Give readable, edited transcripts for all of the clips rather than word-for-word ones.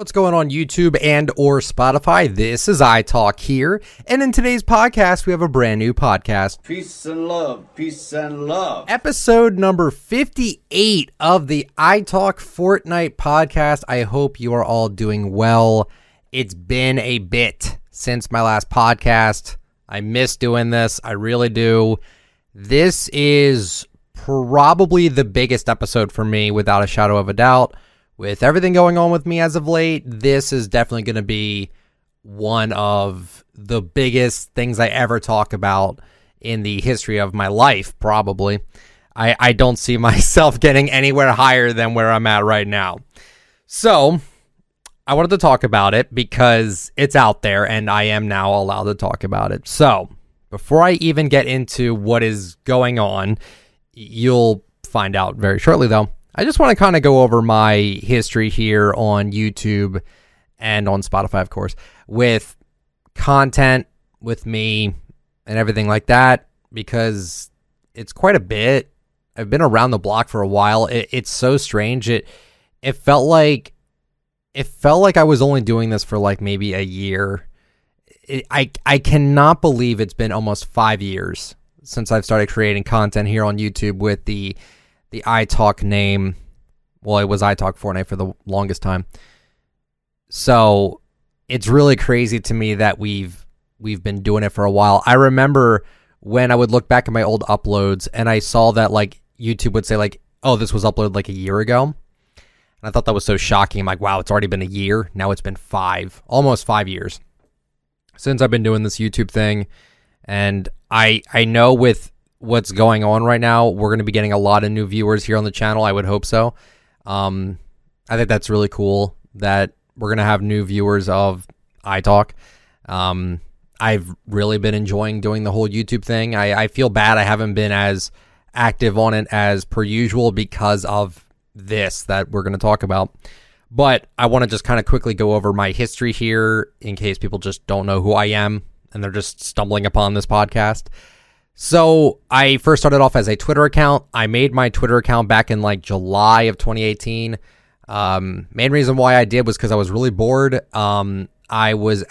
What's going on YouTube and or Spotify? This is I Talk here, and in today's podcast we have a brand new podcast. Peace and love, peace and love. Episode number 58 of the I Talk Fortnite Podcast. I hope you are all doing well. It's been a bit since my last podcast. I miss doing this. I really do. This is probably the biggest episode for me, without a shadow of a doubt. With everything going on with me as of late, this is definitely going to be one of the biggest things I ever talk about in the history of my life, probably. I don't see myself getting anywhere higher than where I'm at right now. So, I wanted to talk about it because it's out there and I am now allowed to talk about it. So, before I even get into what is going on, you'll find out very shortly though. I just want to kind of go over my history here on YouTube and on Spotify, of course, with content, with me, and everything like that, because it's quite a bit. I've been around the block for a while. It's so strange. It felt like I was only doing this for like maybe a year. I cannot believe it's been almost 5 years since I've started creating content here on YouTube with the iTalk name. Well, it was I Talk Fortnite for the longest time. So it's really crazy to me that we've been doing it for a while. I remember when I would look back at my old uploads and I saw that like YouTube would say like, oh, this was uploaded like a year ago. And I thought that was so shocking. I'm like, wow, it's already been a year. Now it's been almost five years since I've been doing this YouTube thing. And I know with what's going on right now, we're going to be getting a lot of new viewers here on the channel. I would hope so. I think that's really cool that we're going to have new viewers of iTalk. I've really been enjoying doing the whole YouTube thing. I feel bad I haven't been as active on it as per usual because of this that we're going to talk about. But I want to just kind of quickly go over my history here in case people just don't know who I am and they're just stumbling upon this podcast. So I first started off as a Twitter account. I made my Twitter account back in like July of 2018. Main reason why I did was because I was really bored. I was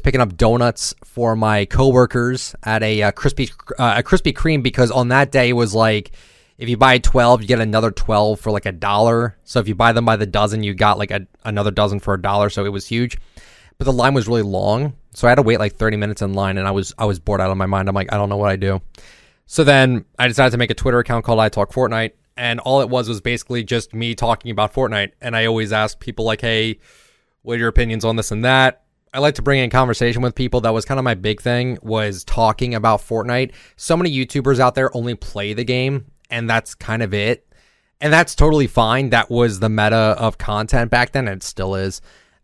picking up donuts for my coworkers at a Krispy Kreme, because on that day it was like, if you buy 12, you get another 12 for like $1. So if you buy them by the dozen, you got like another dozen for $1. So it was huge, but the line was really long. So I had to wait like 30 minutes in line, and I was bored out of my mind. I'm like, I don't know what I do. So then I decided to make a Twitter account called I Talk Fortnite, and all it was basically just me talking about Fortnite. And I always ask people like, hey, what are your opinions on this and that? I like to bring in conversation with people. That was kind of my big thing, was talking about Fortnite. So many YouTubers out there only play the game, and that's kind of it. And that's totally fine. That was the meta of content back then, and it still is.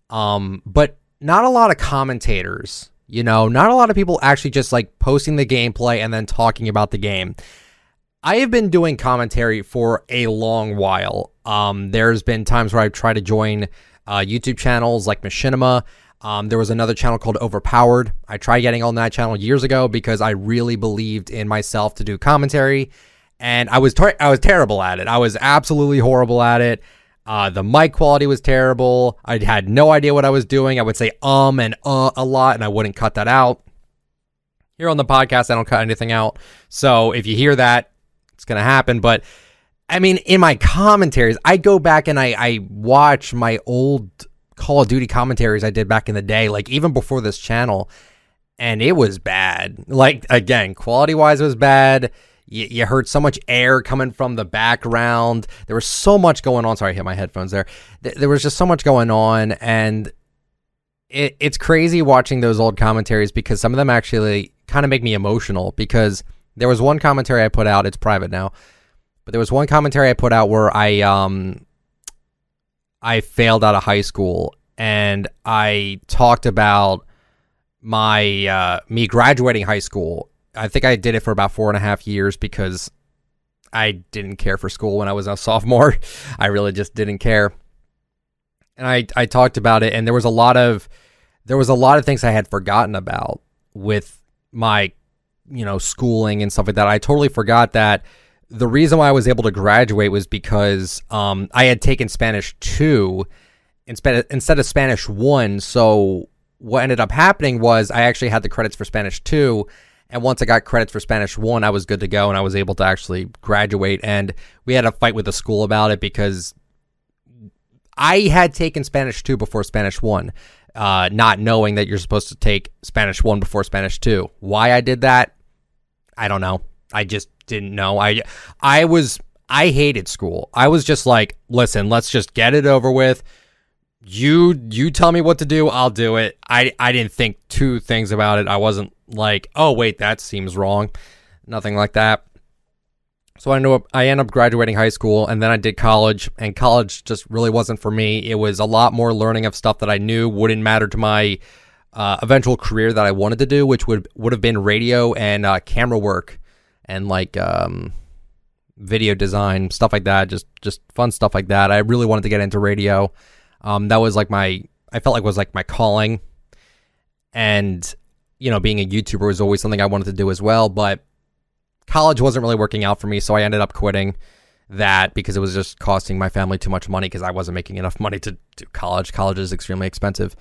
But not a lot of commentators, you know, not a lot of people actually just like posting the gameplay and then talking about the game. I have been doing commentary for a long while. There's been times where I've tried to join YouTube channels like Machinima. There was another channel called Overpowered. I tried getting on that channel years ago because I really believed in myself to do commentary, and I was terrible at it. I was absolutely horrible at it. The mic quality was terrible. I had no idea what I was doing. I would say and a lot, and I wouldn't cut that out. Here on the podcast, I don't cut anything out. So if you hear that, it's going to happen. But, I mean, in my commentaries, I go back and I watch my old Call of Duty commentaries I did back in the day, like even before this channel, and it was bad. Like, again, quality-wise, it was bad. You heard so much air coming from the background. There was so much going on. Sorry, I hit my headphones there. There was just so much going on. And it's crazy watching those old commentaries, because some of them actually kind of make me emotional, because there was one commentary I put out. It's private now. But there was one commentary I put out where I failed out of high school. And I talked about my me graduating high school. I think I did it for about 4.5 years because I didn't care for school when I was a sophomore. I really just didn't care. And I talked about it, and there was a lot of things I had forgotten about with my, you know, schooling and stuff like that. I totally forgot that the reason why I was able to graduate was because I had taken Spanish 2 instead of Spanish 1. So what ended up happening was I actually had the credits for Spanish 2. And once I got credits for Spanish 1, I was good to go, and I was able to actually graduate. And we had a fight with the school about it because I had taken Spanish 2 before Spanish 1, not knowing that you're supposed to take Spanish 1 before Spanish 2. Why I did that, I don't know. I just didn't know. I hated school. I was just like, listen, let's just get it over with. You tell me what to do, I'll do it. I didn't think two things about it. I wasn't like, oh wait, that seems wrong. Nothing like that. So I ended up graduating high school, and then I did college, and college just really wasn't for me. It was a lot more learning of stuff that I knew wouldn't matter to my eventual career that I wanted to do, which would have been radio and camera work and like video design, stuff like that, just fun stuff like that. I really wanted to get into radio. That was like I felt like was my calling, and you know, being a YouTuber was always something I wanted to do as well, but college wasn't really working out for me. So I ended up quitting that because it was just costing my family too much money, because I wasn't making enough money to do college. College is extremely expensive.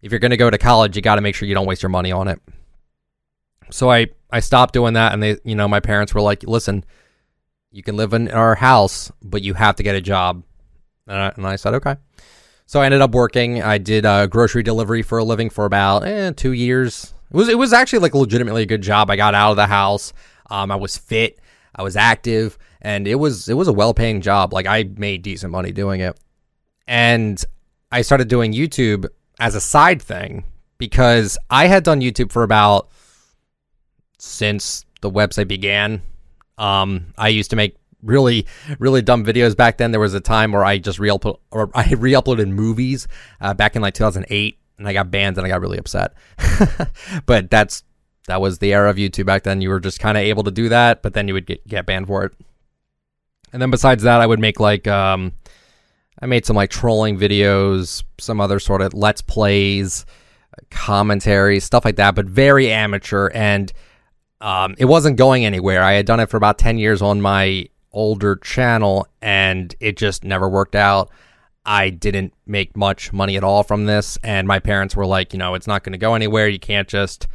If you're going to go to college, you got to make sure you don't waste your money on it. So I stopped doing that, and they, you know, my parents were like, listen, you can live in our house, but you have to get a job. And I said, okay. So I ended up working. I did grocery delivery for a living for about 2 years. It was actually like legitimately a good job. I got out of the house. I was fit. I was active, and it was a well-paying job. Like, I made decent money doing it. And I started doing YouTube as a side thing because I had done YouTube for about since the website began. I used to make really, really dumb videos back then. There was a time where I just re-uploaded movies back in like 2008, and I got banned, and I got really upset. But that was the era of YouTube back then. You were just kind of able to do that, but then you would get banned for it. And then besides that, I would make like I made some like trolling videos, some other sort of let's plays, commentary, stuff like that, but very amateur, and it wasn't going anywhere. I had done it for about 10 years on my older channel, and it just never worked out. I didn't make much money at all from this, and my parents were like, you know, it's not going to go anywhere. You can't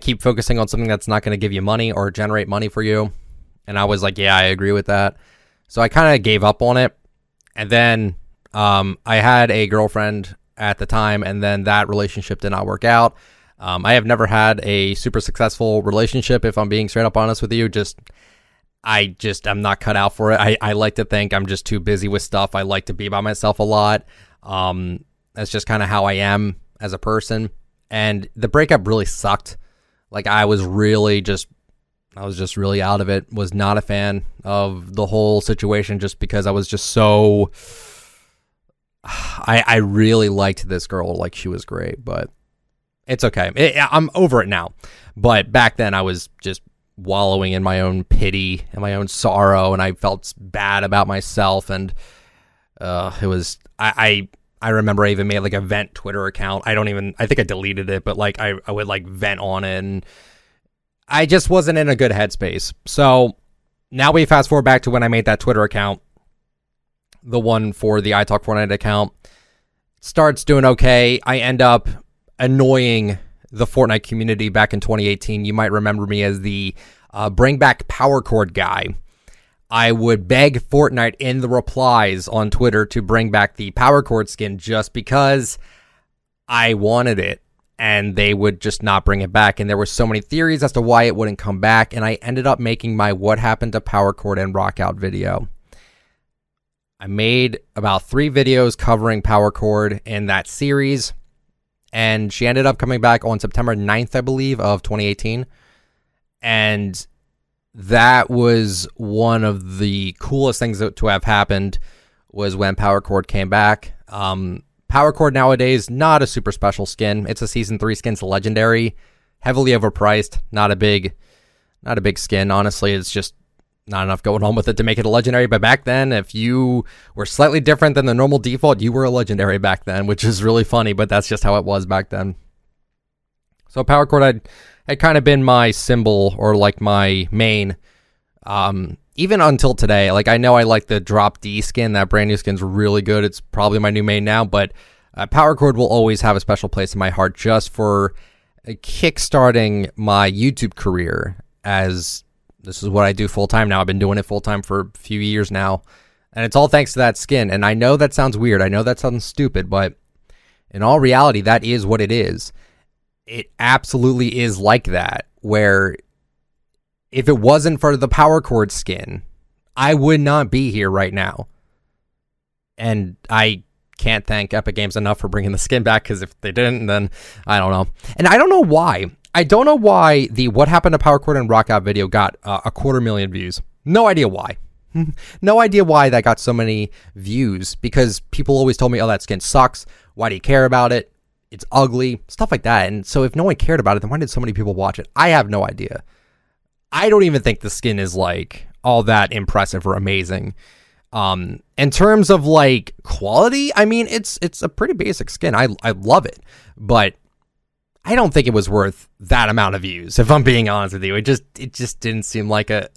keep focusing on something that's not going to give you money or generate money for you. And I was like, yeah, I agree with that. So I kind of gave up on it. And then I had a girlfriend at the time, and then that relationship did not work out. I have never had a super successful relationship, if I'm being straight up honest with you. I'm not cut out for it. I like to think I'm just too busy with stuff. I like to be by myself a lot. That's just kind of how I am as a person. And the breakup really sucked. Like, I was just really out of it. Was not a fan of the whole situation just because I was just so... I really liked this girl. Like, she was great, but it's okay. I'm over it now. But back then I was just wallowing in my own pity and my own sorrow, and I felt bad about myself, and I remember I even made like a vent Twitter account. I think I deleted it, but like I would like vent on it, and I just wasn't in a good headspace. So now we fast forward back to when I made that Twitter account, the one for the I Talk Fortnite account. Starts doing okay. I end up annoying the Fortnite community back in 2018. You might remember me as the bring back Power Chord guy. I would beg Fortnite in the replies on Twitter to bring back the Power Chord skin just because I wanted it, and they would just not bring it back. And there were so many theories as to why it wouldn't come back, and I ended up making my What Happened to Power Chord and Rockout video. I made about 3 videos covering Power Chord in that series. And she ended up coming back on September 9th, I believe, of 2018. And that was one of the coolest things to have happened, was when Power Chord came back. Power Chord nowadays, not a super special skin. It's a Season 3 skin. It's legendary. Heavily overpriced. Not a big skin, honestly. It's just not enough going on with it to make it a legendary. But back then, if you were slightly different than the normal default, you were a legendary back then, which is really funny, but that's just how it was back then. So Power Chord had kind of been my symbol, or like my main even until today, like, I know I like the Drop D skin. That brand new skin's really good. It's probably my new main now, but Power Chord will always have a special place in my heart just for kickstarting my YouTube career, as this is what I do full-time now. I've been doing it full-time for a few years now, and it's all thanks to that skin. And I know that sounds weird. I know that sounds stupid, but in all reality, that is what it is. It absolutely is like that, where if it wasn't for the Power Chord skin, I would not be here right now. And I can't thank Epic Games enough for bringing the skin back, because if they didn't, then I don't know. And I don't know why. I don't know why the What Happened to Power Chord and Rockout video got 250,000 views. No idea why. No idea why that got so many views, because people always told me, oh, that skin sucks. Why do you care about it? It's ugly. Stuff like that. And so if no one cared about it, then why did so many people watch it? I have no idea. I don't even think the skin is, like, all that impressive or amazing. In terms of, like, quality, I mean, it's a pretty basic skin. I love it, but I don't think it was worth that amount of views, if I'm being honest with you. It just didn't seem like an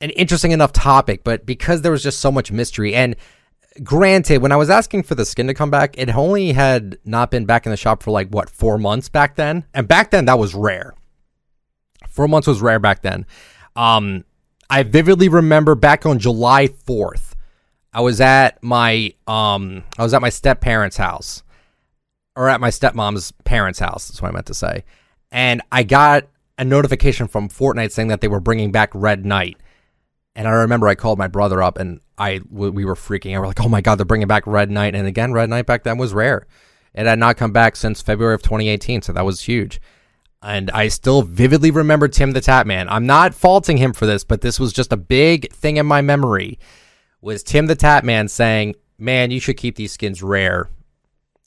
interesting enough topic, but because there was just so much mystery. And granted, when I was asking for the skin to come back, it only had not been back in the shop for, like, what, 4 months back then? And back then, that was rare. 4 months was rare back then. I vividly remember back on July 4th, I was at my step-parents' house, or at my stepmom's parents' house, that's what I meant to say, and I got a notification from Fortnite saying that they were bringing back Red Knight. And I remember I called my brother up, and we were freaking out. We're like, oh my God, they're bringing back Red Knight. And again, Red Knight back then was rare. It had not come back since February of 2018, so that was huge. And I still vividly remember Tim the Tatman. I'm not faulting him for this, but this was just a big thing in my memory, was Tim the Tatman saying, man, you should keep these skins rare.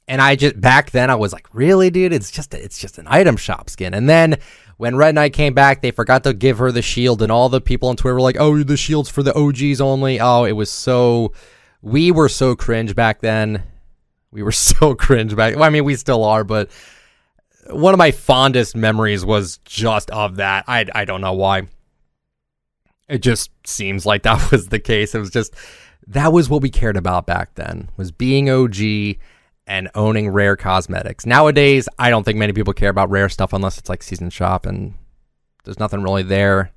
And back then I was like, really, dude? It's just an item shop skin. And then when Red Knight came back, they forgot to give her the shield, and all the people on Twitter were like, oh, the shield's for the OGs only. Oh, we were so cringe back then. Well, I mean, we still are, but one of my fondest memories was just of that. I don't know why. It just seems like that was the case. It was just, that was what we cared about back then, was being OG and owning rare cosmetics. Nowadays, I don't think many people care about rare stuff unless it's like season shop, and there's nothing really there.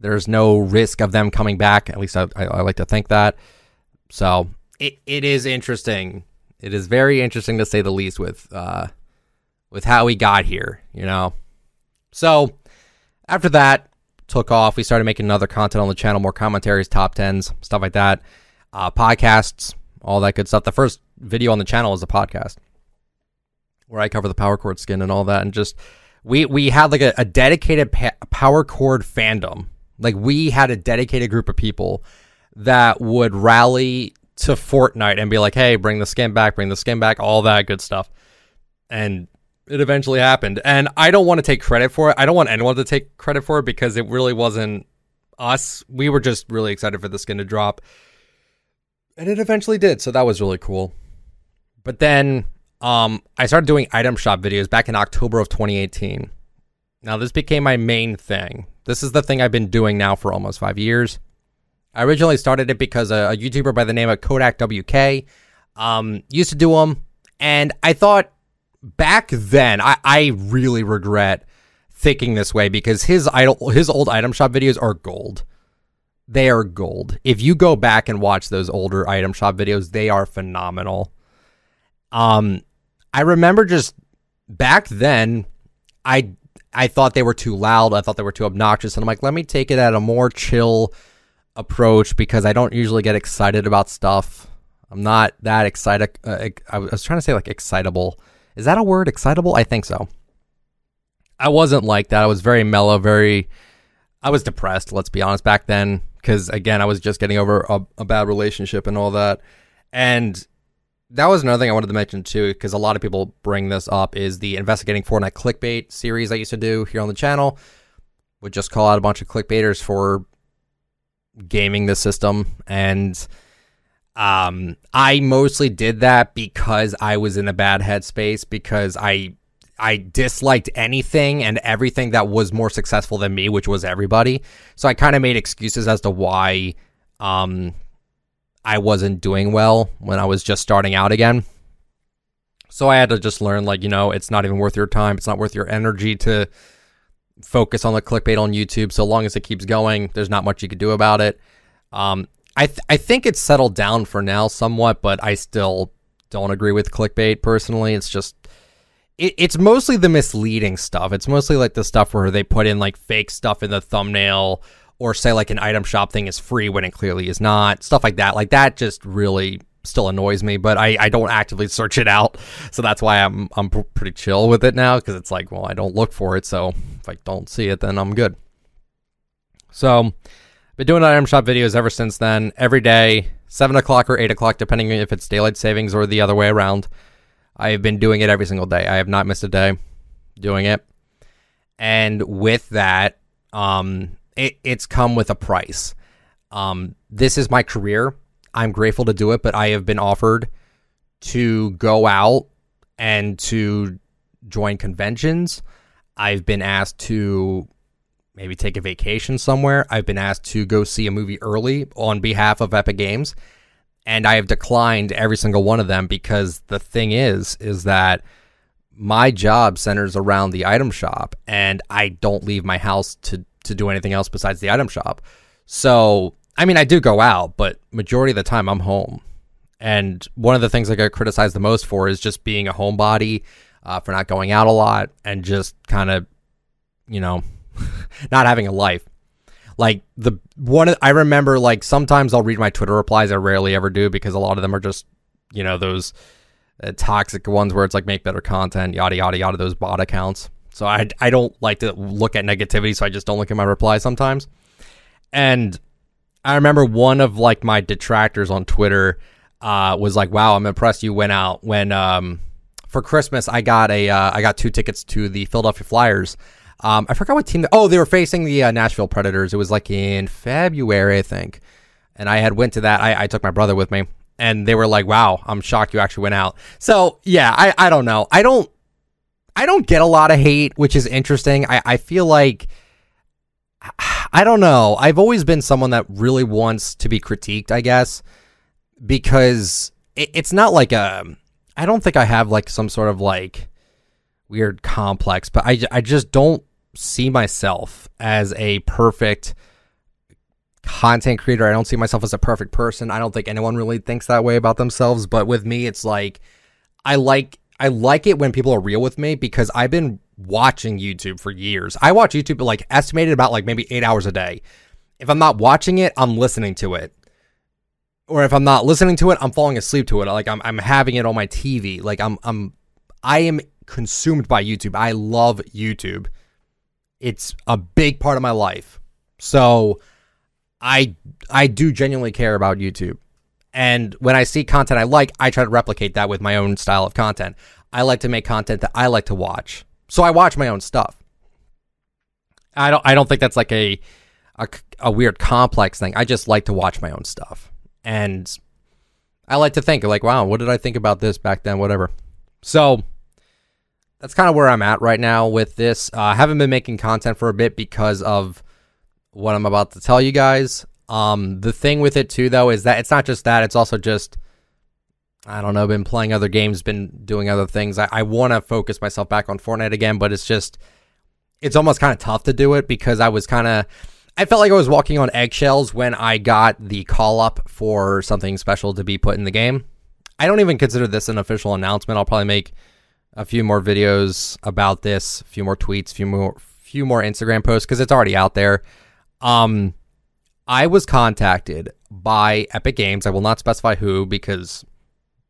There's no risk of them coming back. At least I like to think that. So it is interesting. It is very interesting, to say the least, with how we got here, you know. So after that took off, we started making other content on the channel, more commentaries, top 10s, stuff like that, podcasts, all that good stuff. The first video on the channel is a podcast where I cover the Power Chord skin and all that, and just we had like a dedicated Power Chord fandom. Like, we had a dedicated group of people that would rally to Fortnite and be like, hey, bring the skin back, all that good stuff. And it eventually happened. And I don't want to take credit for it. I don't want anyone to take credit for it, because it really wasn't us. We were just really excited for the skin to drop. And it eventually did. So that was really cool. But then I started doing item shop videos back in October of 2018. Now, this became my main thing. This is the thing I've been doing now for almost 5 years. I originally started it because a YouTuber by the name of Kodak WK used to do them. And I thought, back then, I really regret thinking this way, because his old item shop videos are gold. They are gold. If you go back and watch those older item shop videos, they are phenomenal. I remember just back then, I thought they were too loud. I thought they were too obnoxious. And I'm like, let me take it at a more chill approach, because I don't usually get excited about stuff. I'm not that excited. I was trying to say, like, excitable. Is that a word? Excitable? I think so. I wasn't like that. I was very mellow, I was depressed, let's be honest, back then. Because, again, I was just getting over a bad relationship and all that. And that was another thing I wanted to mention, too, because a lot of people bring this up, is the Investigating Fortnite clickbait series I used to do here on the channel. Would just call out a bunch of clickbaiters for gaming the system, and I mostly did that because I was in a bad headspace, because I I disliked anything and everything that was more successful than me, which was everybody. So I kind of made excuses as to why I wasn't doing well when I was just starting out again. So I had to just learn, like, you know, it's not even worth your time. It's not worth your energy to focus on the clickbait on YouTube. So long as it keeps going, there's not much you could do about it. I think it's settled down for now somewhat, but I still don't agree with clickbait personally. It's just... It's mostly the misleading stuff. It's mostly like the stuff where they put in like fake stuff in the thumbnail or say like an item shop thing is free when it clearly is not. Stuff like that. Like that just really still annoys me, but I don't actively search it out. So that's why I'm pretty chill with it now, because it's like, well, I don't look for it. So if I don't see it, then I'm good. So I've been doing item shop videos ever since then. Every day, 7 o'clock or 8 o'clock, depending if it's daylight savings or the other way around. I have been doing it every single day. I have not missed a day doing it. And with that, it's come with a price. This is my career. I'm grateful to do it, but I have been offered to go out and to join conventions. I've been asked to maybe take a vacation somewhere. I've been asked to go see a movie early on behalf of Epic Games. And I have declined every single one of them, because the thing is that my job centers around the item shop, and I don't leave my house to do anything else besides the item shop. So, I mean, I do go out, but majority of the time I'm home. And one of the things I get criticized the most for is just being a homebody, for not going out a lot and just kind of, you know, not having a life. Like I remember, like, sometimes I'll read my Twitter replies. I rarely ever do, because a lot of them are just, you know, those toxic ones where it's like, make better content, yada, yada, yada, those bot accounts. So I don't like to look at negativity, so I just don't look at my replies sometimes. And I remember one of, like, my detractors on Twitter was like, wow, I'm impressed you went out when for Christmas I got 2 tickets to the Philadelphia Flyers. I forgot what team. They were facing the Nashville Predators. It was like in February, I think. And I had went to that. I took my brother with me, and they were like, wow, I'm shocked you actually went out. So yeah, I don't know. I don't get a lot of hate, which is interesting. I feel like, I don't know. I've always been someone that really wants to be critiqued, I guess, because it's not like I don't think I have like some sort of like weird complex, but I just don't see myself as a perfect content creator. I don't see myself as a perfect person. I don't think anyone really thinks that way about themselves, but with me, it's like I like it when people are real with me, because I've been watching YouTube for years. I watch YouTube like estimated about like maybe 8 hours a day. If I'm not watching it, I'm listening to it. Or if I'm not listening to it, I'm falling asleep to it. Like I'm having it on my TV. Like I am consumed by YouTube. I love YouTube. It's a big part of my life. So I do genuinely care about YouTube. And when I see content I like, I try to replicate that with my own style of content. I like to make content that I like to watch. So I watch my own stuff. I don't think that's like a weird complex thing. I just like to watch my own stuff. And I like to think like, wow, what did I think about this back then? Whatever. So that's kind of where I'm at right now with this. I haven't been making content for a bit because of what I'm about to tell you guys. The thing with it too, though, is that it's not just that. It's also just, I don't know, been playing other games, been doing other things. I want to focus myself back on Fortnite again, but it's just, it's almost kind of tough to do it, because I felt like I was walking on eggshells when I got the call up for something special to be put in the game. I don't even consider this an official announcement. I'll probably make a few more videos about this, a few more tweets, few more Instagram posts, because it's already out there. I was contacted by Epic Games. I will not specify who, because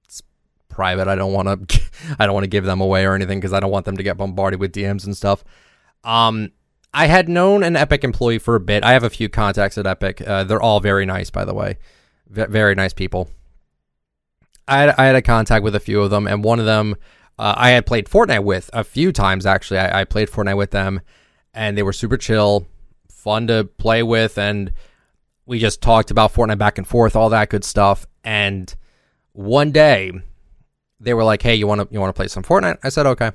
it's private. I don't want to give them away or anything, because I don't want them to get bombarded with DMs and stuff. I had known an Epic employee for a bit. I have a few contacts at Epic. They're all very nice, by the way. Very nice people. I had a contact with a few of them, and one of them I had played Fortnite with a few times, actually. I played Fortnite with them, and they were super chill, fun to play with, and we just talked about Fortnite back and forth, all that good stuff. And one day, they were like, hey, you want to play some Fortnite? I said, okay.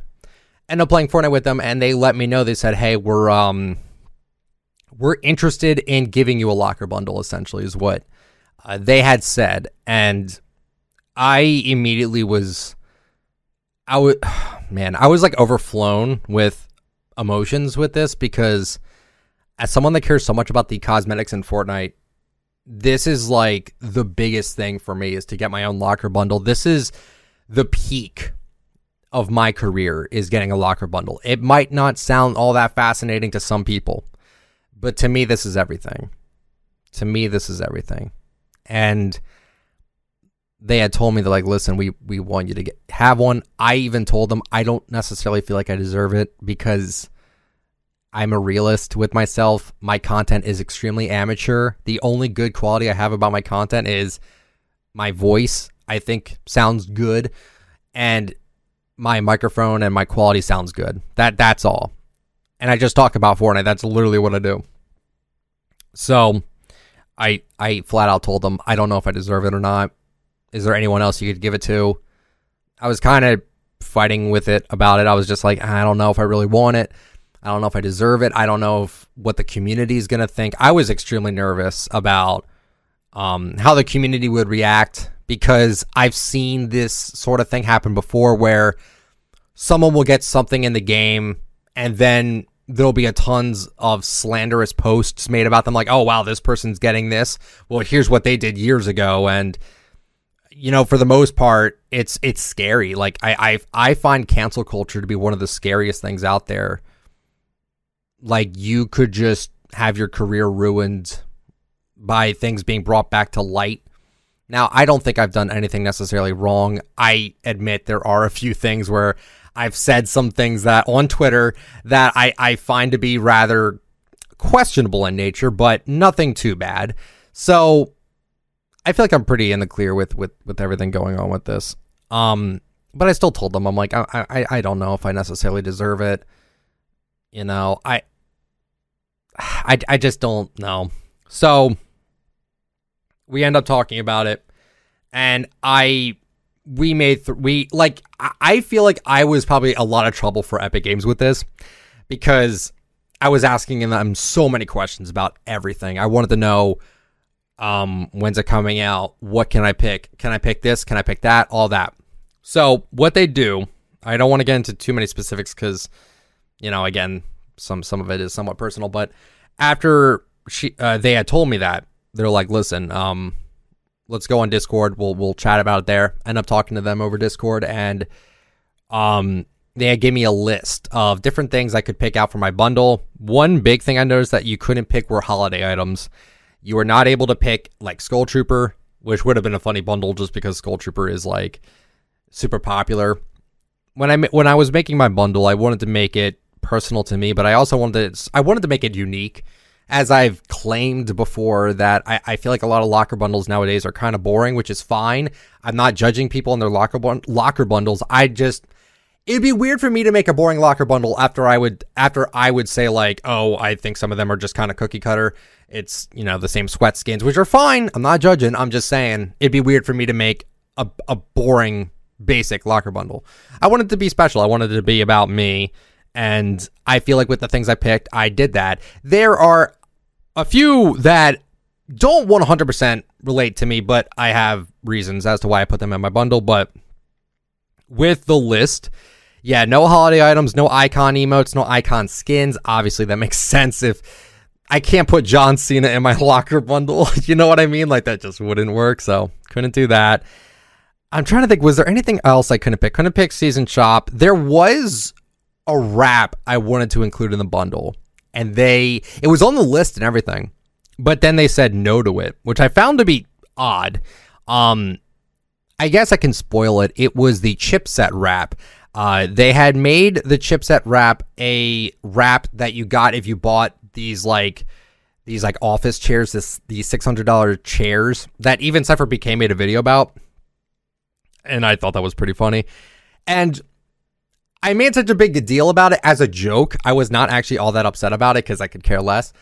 End up playing Fortnite with them, and they let me know. They said, hey, we're interested in giving you a locker bundle, essentially, is what they had said. And I immediately was, I was like overflown with emotions with this, because as someone that cares so much about the cosmetics in Fortnite, this is like the biggest thing for me, is to get my own locker bundle. This is the peak of my career, is getting a locker bundle. It might not sound all that fascinating to some people, but to me, this is everything. To me, this is everything. And they had told me that, like, listen, we want you to have one. I even told them I don't necessarily feel like I deserve it, because I'm a realist with myself. My content is extremely amateur. The only good quality I have about my content is my voice, I think, sounds good, and my microphone and my quality sounds good. That's all. And I just talk about Fortnite. That's literally what I do. So I flat out told them, I don't know if I deserve it or not. Is there anyone else you could give it to? I was kind of fighting with it about it. I was just like, I don't know if I really want it. I don't know if I deserve it. I don't know if what the community is going to think. I was extremely nervous about how the community would react, because I've seen this sort of thing happen before, where someone will get something in the game and then there'll be a tons of slanderous posts made about them, like, oh, wow, this person's getting this. Well, here's what they did years ago. And you know, for the most part, it's scary. Like I find cancel culture to be one of the scariest things out there. Like, you could just have your career ruined by things being brought back to light. Now, I don't think I've done anything necessarily wrong. I admit there are a few things where I've said some things that on Twitter that I find to be rather questionable in nature, but nothing too bad. So I feel like I'm pretty in the clear with everything going on with this. But I still told them, I'm like, I don't know if I necessarily deserve it. You know, I just don't know. So we end up talking about it, and I feel like I was probably a lot of trouble for Epic Games with this, because I was asking them so many questions about everything. I wanted to know, when's it coming out? What can I pick? Can I pick this? Can I pick that? All that. So what they do, I don't want to get into too many specifics, because, you know, again, some of it is somewhat personal, but after they had told me that, they're like, listen, let's go on Discord. We'll chat about it there. End up talking to them over Discord, and they gave me a list of different things I could pick out for my bundle. One big thing I noticed that you couldn't pick were holiday items. You were not able to pick, like, Skull Trooper, which would have been a funny bundle just because Skull Trooper is, like, super popular. When I was making my bundle, I wanted to make it personal to me, but I also wanted to make it unique. As I've claimed before, that I feel like a lot of locker bundles nowadays are kind of boring, which is fine. I'm not judging people on their locker bundles. It'd be weird for me to make a boring locker bundle after I would say, like, oh, I think some of them are just kind of cookie cutter. It's, you know, the same sweat skins, which are fine. I'm not judging. I'm just saying it'd be weird for me to make a boring basic locker bundle. I wanted it to be special. I wanted it to be about me. And I feel like with the things I picked, I did that. There are a few that don't 100% relate to me, but I have reasons as to why I put them in my bundle. But with the list, yeah, no holiday items, no icon emotes, no icon skins. Obviously, that makes sense. If I can't put John Cena in my locker bundle, you know what I mean? Like, that just wouldn't work, so couldn't do that. I'm trying to think, was there anything else I couldn't pick? Couldn't pick Season Shop. There was a wrap I wanted to include in the bundle, and it was on the list and everything, but then they said no to it, which I found to be odd. I guess I can spoil it. It was the Chipset wrap. They had made the Chipset wrap a wrap that you got if you bought these office chairs, these $600 chairs that even Cypher BK made a video about, and I thought that was pretty funny. And I made such a big deal about it as a joke. I was not actually all that upset about it because I could care less.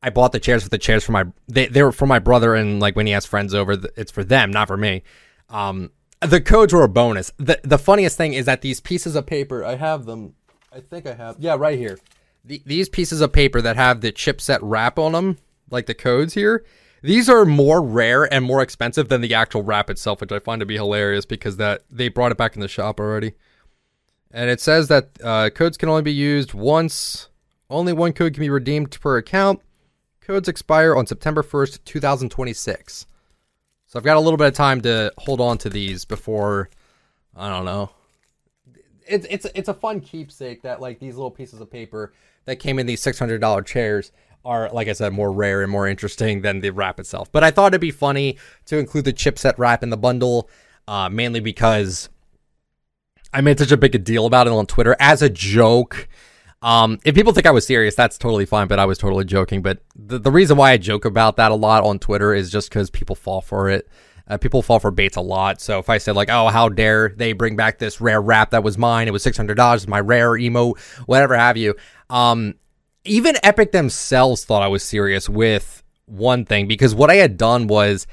I bought the chairs for my... They were for my brother, and like when he has friends over, it's for them, not for me. The codes were a bonus. The funniest thing is that these pieces of paper, I have them I think I have. Yeah, right here. These pieces of paper that have the chipset wrap on them, like the codes here, these are more rare and more expensive than the actual wrap itself, which I find to be hilarious because that they brought it back in the shop already. And it says that codes can only be used once. Only one code can be redeemed per account. Codes expire on September 1st, 2026. So I've got a little bit of time to hold on to these before, I don't know. It's a fun keepsake that, like, these little pieces of paper that came in these $600 chairs are, like I said, more rare and more interesting than the wrap itself. But I thought it'd be funny to include the chipset wrap in the bundle, mainly because I made such a big deal about it on Twitter as a joke. If people think I was serious, that's totally fine, but I was totally joking. But the reason why I joke about that a lot on Twitter is just because people fall for it. People fall for baits a lot. So if I said, like, oh, how dare they bring back this rare wrap that was mine. It was $600, my rare emote, whatever have you. Even Epic themselves thought I was serious with one thing, because what I had done was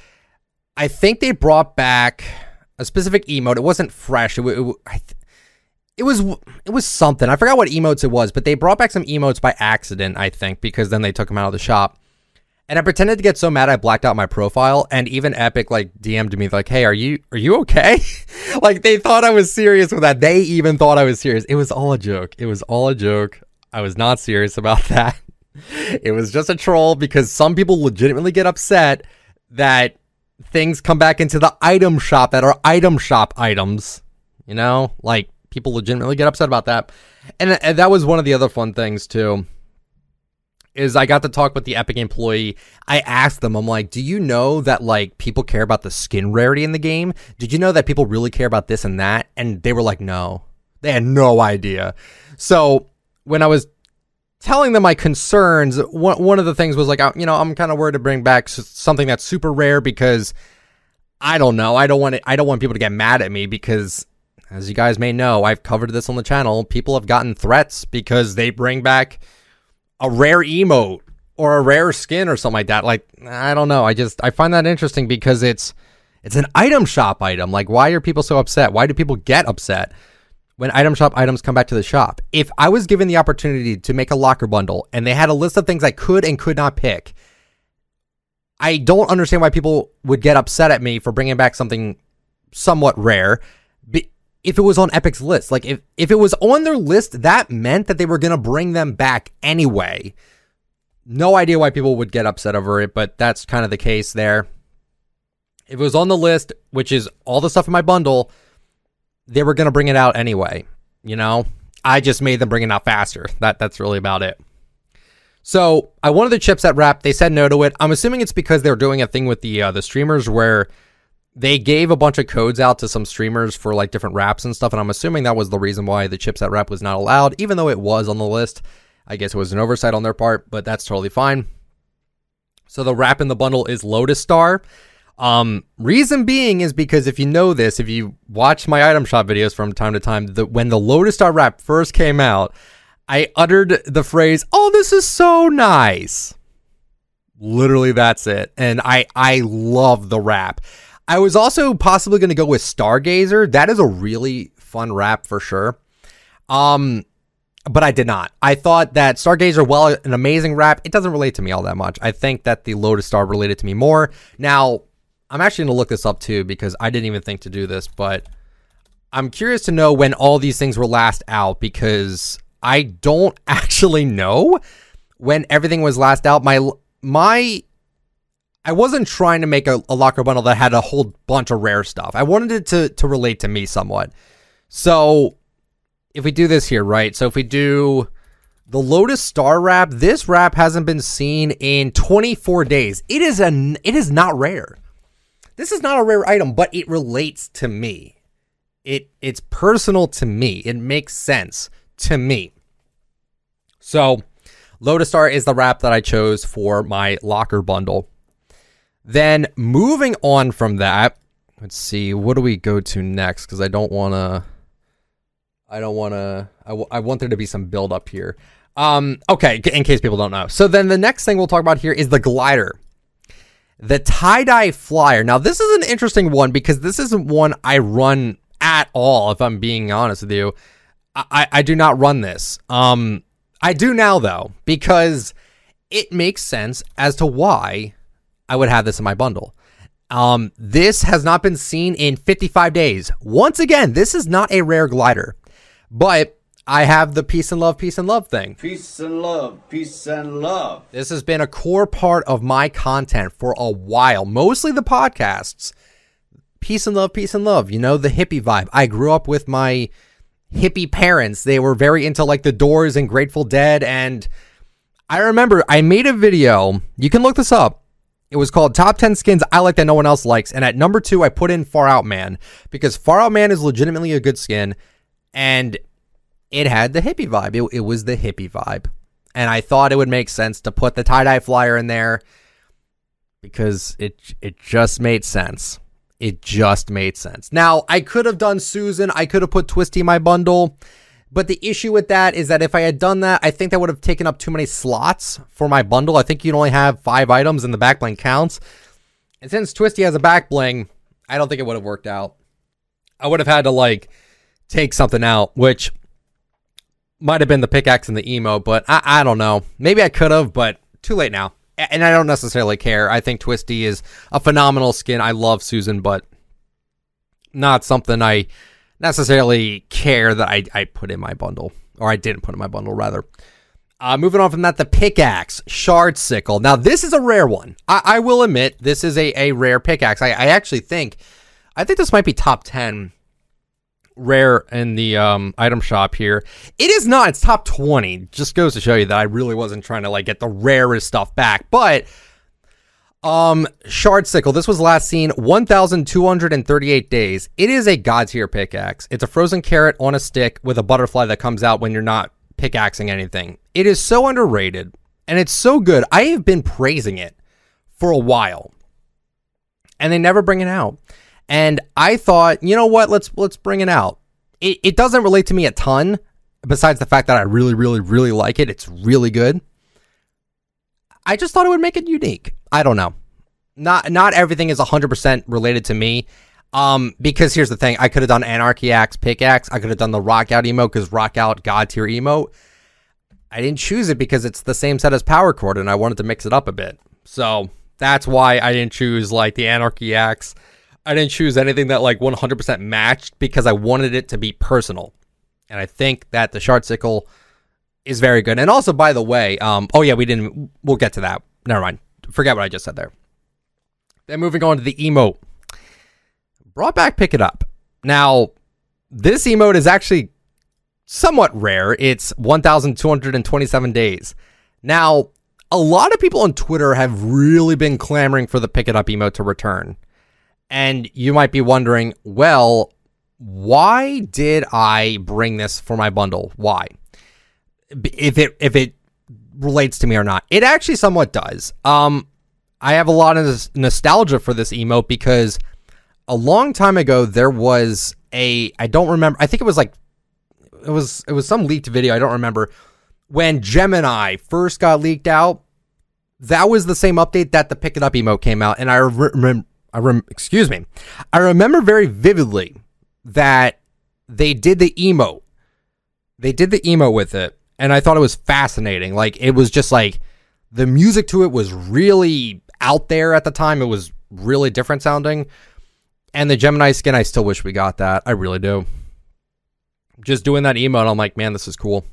I think they brought back a specific emote. It wasn't fresh. It was something. I forgot what emotes it was, but they brought back some emotes by accident, I think, because then they took them out of the shop. And I pretended to get so mad I blacked out my profile, and even Epic, like, DM'd me, like, hey, are you okay? Like, they thought I was serious with that. They even thought I was serious. It was all a joke. It was all a joke. I was not serious about that. It was just a troll because some people legitimately get upset that things come back into the item shop that are item shop items. You know, like, people legitimately get upset about that. And that was one of the other fun things, too, is I got to talk with the Epic employee. I asked them, I'm like, do you know that, like, people care about the skin rarity in the game? Did you know that people really care about this and that? And they were like, no. They had no idea. So when I was telling them my concerns, one of the things was, like, you know, I'm kind of worried to bring back something that's super rare because I don't know. I don't want people to get mad at me because, as you guys may know, I've covered this on the channel. People have gotten threats because they bring back a rare emote or a rare skin or something like that. Like, I don't know. I find that interesting because it's an item shop item. Like, why are people so upset? Why do people get upset when item shop items come back to the shop? If I was given the opportunity to make a locker bundle and they had a list of things I could and could not pick, I don't understand why people would get upset at me for bringing back something somewhat rare if it was on Epic's list. Like, if it was on their list, that meant that they were going to bring them back anyway. No idea why people would get upset over it, but that's kind of the case there. If it was on the list, which is all the stuff in my bundle, they were going to bring it out anyway. You know, I just made them bring it out faster. That's really about it. So I wanted the chipset wrap. They said no to it. I'm assuming it's because they're doing a thing with the streamers where they gave a bunch of codes out to some streamers for, like, different wraps and stuff, and I'm assuming that was the reason why the chipset wrap was not allowed, even though it was on the list. I guess it was an oversight on their part, but that's totally fine. So the wrap in the bundle is Lotus Star. Reason being is because if you know this, if you watch my item shop videos from time to time, when the Lotus Star wrap first came out, I uttered the phrase, "Oh, this is so nice." Literally, that's it. And I love the wrap. I was also possibly going to go with Stargazer. That is a really fun wrap for sure. But I did not. I thought that Stargazer, while an amazing wrap, it doesn't relate to me all that much. I think that the Lotus Star related to me more. Now, I'm actually going to look this up too because I didn't even think to do this, but I'm curious to know when all these things were last out because I don't actually know when everything was last out. I wasn't trying to make a locker bundle that had a whole bunch of rare stuff. I wanted it to relate to me somewhat. So if we do this here, right? So if we do the Lotus Star wrap, this wrap hasn't been seen in 24 days. It is not rare. This is not a rare item, but it relates to me. It's personal to me. It makes sense to me. So Lotus Star is the wrap that I chose for my locker bundle. Then moving on from that, let's see, what do we go to next? Because I want there to be some build up here. Okay, in case people don't know. So then the next thing we'll talk about here is the glider, the tie-dye flyer. Now this is an interesting one because this isn't one I run at all. If I'm being honest with you, I do not run this. I do now, though, because it makes sense as to why I would have this in my bundle. This has not been seen in 55 days. Once again, this is not a rare glider, but I have the peace and love thing. Peace and love, peace and love. This has been a core part of my content for a while, mostly the podcasts. Peace and love, peace and love. You know, the hippie vibe. I grew up with my hippie parents. They were very into like The Doors and Grateful Dead. And I remember I made a video. You can look this up. It was called Top 10 Skins I Like That No One Else Likes. And at number 2, I put in Far Out Man, because Far Out Man is legitimately a good skin. And it had the hippie vibe. It was the hippie vibe. And I thought it would make sense to put the tie-dye flyer in there, because it just made sense. It just made sense. Now, I could have done Susan. I could have put Twisty in my bundle. But the issue with that is that if I had done that, I think that would have taken up too many slots for my bundle. I think you'd only have 5 items and the back bling counts. And since Twisty has a back bling, I don't think it would have worked out. I would have had to like take something out, which might have been the pickaxe and the emo, but I don't know. Maybe I could have, but too late now. And I don't necessarily care. I think Twisty is a phenomenal skin. I love Susan, but not something I necessarily care that I put in my bundle. Or I didn't put in my bundle, rather. Moving on from that, the pickaxe, Shardsickle. Now, this is a rare one. I will admit, this is a rare pickaxe. I actually think, this might be top 10 rare in the item shop here. It is not. It's top 20. Just goes to show you that I really wasn't trying to like get the rarest stuff back. But Shardsickle, this was last seen 1,238 days. It is a god tier pickaxe. It's a frozen carrot on a stick with a butterfly that comes out when you're not pickaxing anything. It is so underrated and it's so good. I have been praising it for a while and they never bring it out. And I thought, you know what, let's bring it out. It doesn't relate to me a ton, besides the fact that I really, really, really like it. It's really good. I just thought it would make it unique. I don't know. Not everything is 100% related to me. Because here's the thing. I could have done Anarchy Axe pickaxe. I could have done the Rockout emote, because Rockout god tier emote. I didn't choose it because it's the same set as Power Chord, and I wanted to mix it up a bit. So that's why I didn't choose like the Anarchy Axe. I didn't choose anything that like 100% matched, because I wanted it to be personal. And I think that the Shardsickle is very good. And also, by the way, we'll get to that. Never mind. Forget what I just said there. Then moving on to the emote. Brought back Pick It Up. Now, this emote is actually somewhat rare. It's 1,227 days. Now, a lot of people on Twitter have really been clamoring for the Pick It Up emote to return. And you might be wondering, well, why did I bring this for my bundle? Why? If it relates to me or not. It actually somewhat does. I have a lot of nostalgia for this emote, because a long time ago there was I think it was some leaked video. I don't remember. When Gemini first got leaked out, that was the same update that the Pick It Up emote came out. And I remember, I remember very vividly that they did the emote. They did the emote with it, and I thought it was fascinating. Like, it was just like the music to it was really out there at the time. It was really different sounding. And the Gemini skin, I still wish we got that. I really do. Just doing that emote, I'm like, man, this is cool.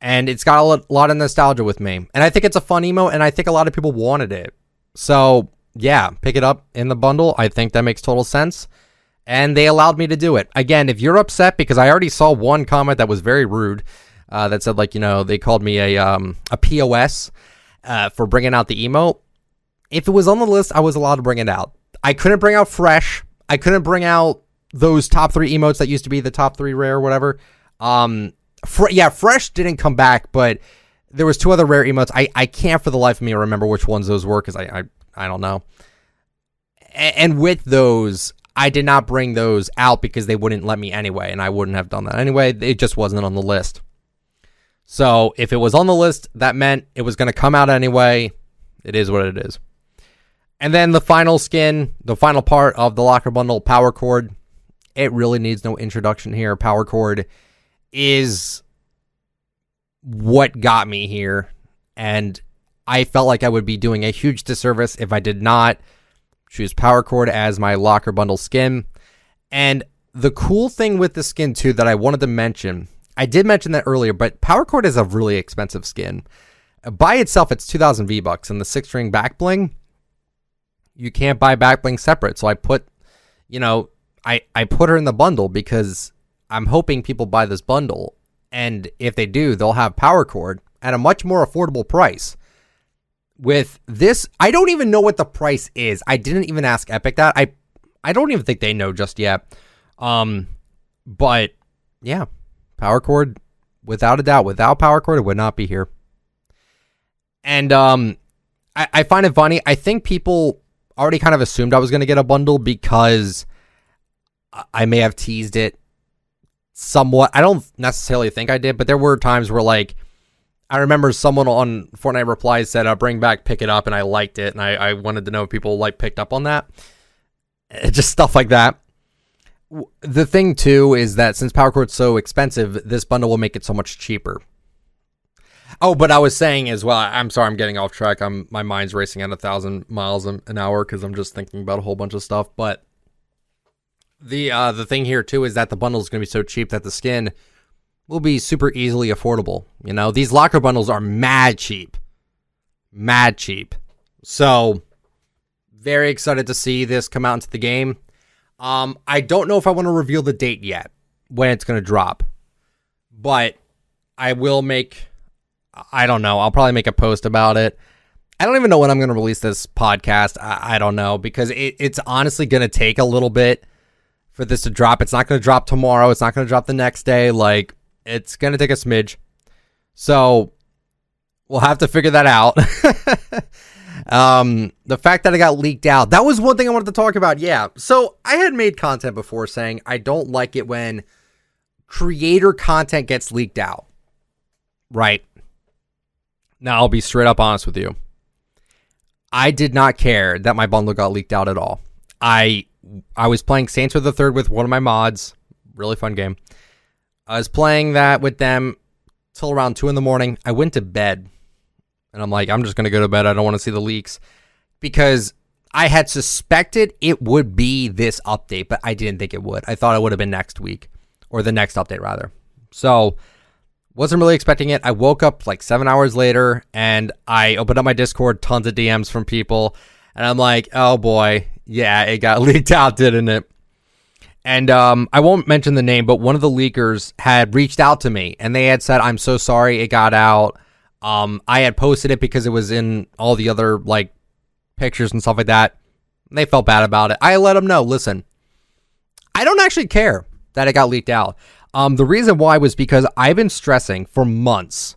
And it's got a lot of nostalgia with me. And I think it's a fun emote, and I think a lot of people wanted it. So yeah, Pick It Up in the bundle. I think that makes total sense. And they allowed me to do it. Again, if you're upset, because I already saw one comment that was very rude that said, like, you know, they called me a POS for bringing out the emote. If it was on the list, I was allowed to bring it out. I couldn't bring out Fresh. I couldn't bring out those top 3 emotes that used to be the top 3 rare or whatever. Fresh didn't come back, but there was 2 other rare emotes. I can't for the life of me remember which ones those were, because I don't know. And with those, I did not bring those out because they wouldn't let me anyway, and I wouldn't have done that anyway. It just wasn't on the list. So if it was on the list, that meant it was going to come out anyway. It is what it is. And then the final skin, the final part of the Locker Bundle, Power Chord. It really needs no introduction here. Power Chord is what got me here, and I felt like I would be doing a huge disservice if I did not choose Power Chord as my Locker Bundle skin. And the cool thing with the skin, too, that I wanted to mention, I did mention that earlier, but Power Chord is a really expensive skin. By itself, it's 2,000 V-Bucks, and the 6-ring back bling, you can't buy back bling separate. So I put, you know, I put her in the bundle because I'm hoping people buy this bundle. And if they do, they'll have Power Chord at a much more affordable price. With this, I don't even know what the price is. I didn't even ask Epic that. I don't even think they know just yet. But yeah, Power Chord, without a doubt, without Power Chord, it would not be here. And I find it funny. I think people already kind of assumed I was going to get a bundle because I may have teased it somewhat. I don't necessarily think I did, but there were times where, like, I remember someone on Fortnite Replies said, bring back Pick It Up, and I liked it, and I wanted to know if people, like, picked up on that. Just stuff like that. The thing, too, is that since Power Chord's so expensive, this bundle will make it so much cheaper. Oh, but I was saying as well, I'm sorry, I'm getting off track. My mind's racing at 1,000 miles an hour because I'm just thinking about a whole bunch of stuff. But the thing here, too, is that the bundle is going to be so cheap that the skin will be super easily affordable. You know, these locker bundles are mad cheap. Mad cheap. So, very excited to see this come out into the game. I don't know if I want to reveal the date yet, when it's going to drop. But I will make, I don't know, I'll probably make a post about it. I don't even know when I'm going to release this podcast. I don't know, because it's honestly going to take a little bit for this to drop. It's not going to drop tomorrow. It's not going to drop the next day. Like, it's going to take a smidge. So we'll have to figure that out. The fact that it got leaked out, that was one thing I wanted to talk about. Yeah. So I had made content before saying I don't like it when creator content gets leaked out. Right. Now, I'll be straight up honest with you. I did not care that my bundle got leaked out at all. I was playing Saints Row the Third with one of my mods. Really fun game. I was playing that with them till around 2 in the morning. I went to bed, and I'm like, I'm just going to go to bed. I don't want to see the leaks, because I had suspected it would be this update, but I didn't think it would. I thought it would have been next week, or the next update, rather. So, wasn't really expecting it. I woke up like 7 hours later, and I opened up my Discord, tons of DMs from people, and I'm like, oh boy, yeah, it got leaked out, didn't it? And I won't mention the name, but one of the leakers had reached out to me, and they had said, I'm so sorry it got out. I had posted it because it was in all the other, like, pictures and stuff like that. And they felt bad about it. I let them know, listen, I don't actually care that it got leaked out. The reason why was because I've been stressing for months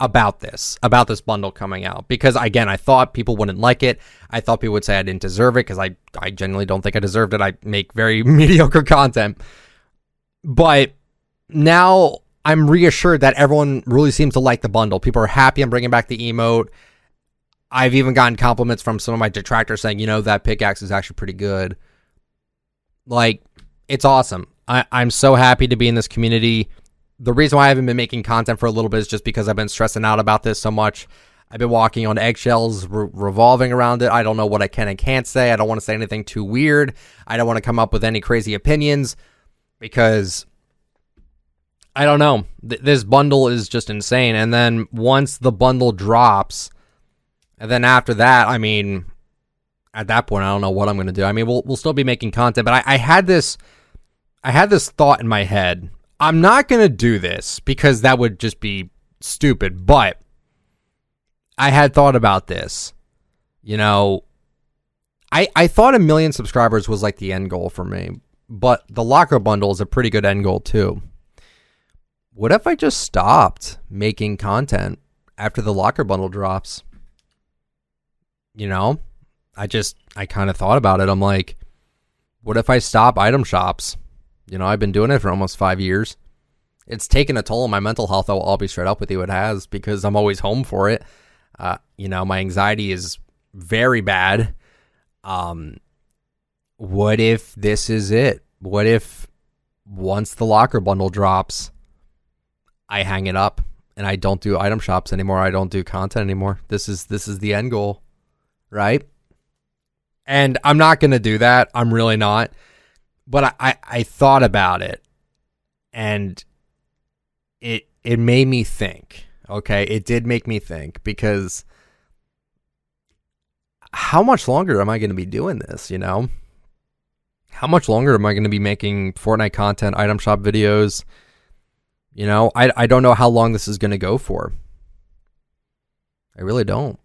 about this bundle coming out, because, again, I thought people wouldn't like it. I thought people would say I didn't deserve it, because I genuinely don't think I deserved it. I make very mediocre content. But now I'm reassured that everyone really seems to like the bundle. People are happy I'm bringing back the emote. I've even gotten compliments from some of my detractors saying, you know, that pickaxe is actually pretty good. Like, it's awesome. I'm so happy to be in this community. The reason why I haven't been making content for a little bit is just because I've been stressing out about this so much. I've been walking on eggshells, revolving around it. I don't know what I can and can't say. I don't want to say anything too weird. I don't want to come up with any crazy opinions, because I don't know. This bundle is just insane. And then once the bundle drops, and then after that, I mean, at that point, I don't know what I'm going to do. I mean, we'll still be making content, but I had this thought in my head. I'm not going to do this because that would just be stupid, but I had thought about this. You know, I thought 1 million subscribers was like the end goal for me, but the locker bundle is a pretty good end goal too. What if I just stopped making content after the locker bundle drops? You know, I kind of thought about it. I'm like, what if I stop item shops? You know, I've been doing it for almost 5 years. It's taken a toll on my mental health. I'll be straight up with you. It has, because I'm always home for it. You know, my anxiety is very bad. What if this is it? What if once the locker bundle drops, I hang it up, and I don't do item shops anymore. I don't do content anymore. This is the end goal, right? And I'm not going to do that. I'm really not. But I thought about it, and it made me think, okay? It did make me think, because how much longer am I going to be doing this, you know? How much longer am I going to be making Fortnite content, item shop videos? You know, I don't know how long this is going to go for. I really don't.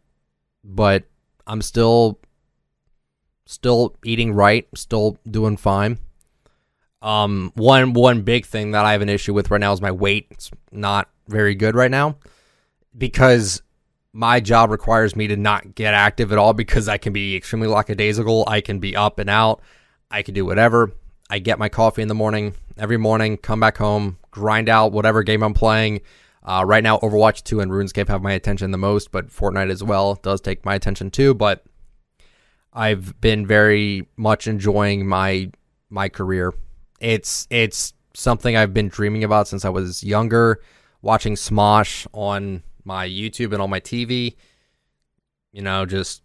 But I'm still eating right, still doing fine. One big thing that I have an issue with right now is my weight. It's not very good right now because my job requires me to not get active at all, because I can be extremely lackadaisical. I can be up and out. I can do whatever. I get my coffee in the morning, every morning, come back home, grind out whatever game I'm playing. Right now, Overwatch 2 and RuneScape have my attention the most, but Fortnite as well does take my attention too. But I've been very much enjoying my career. It's something I've been dreaming about since I was younger, watching Smosh on my YouTube and on my TV, you know, just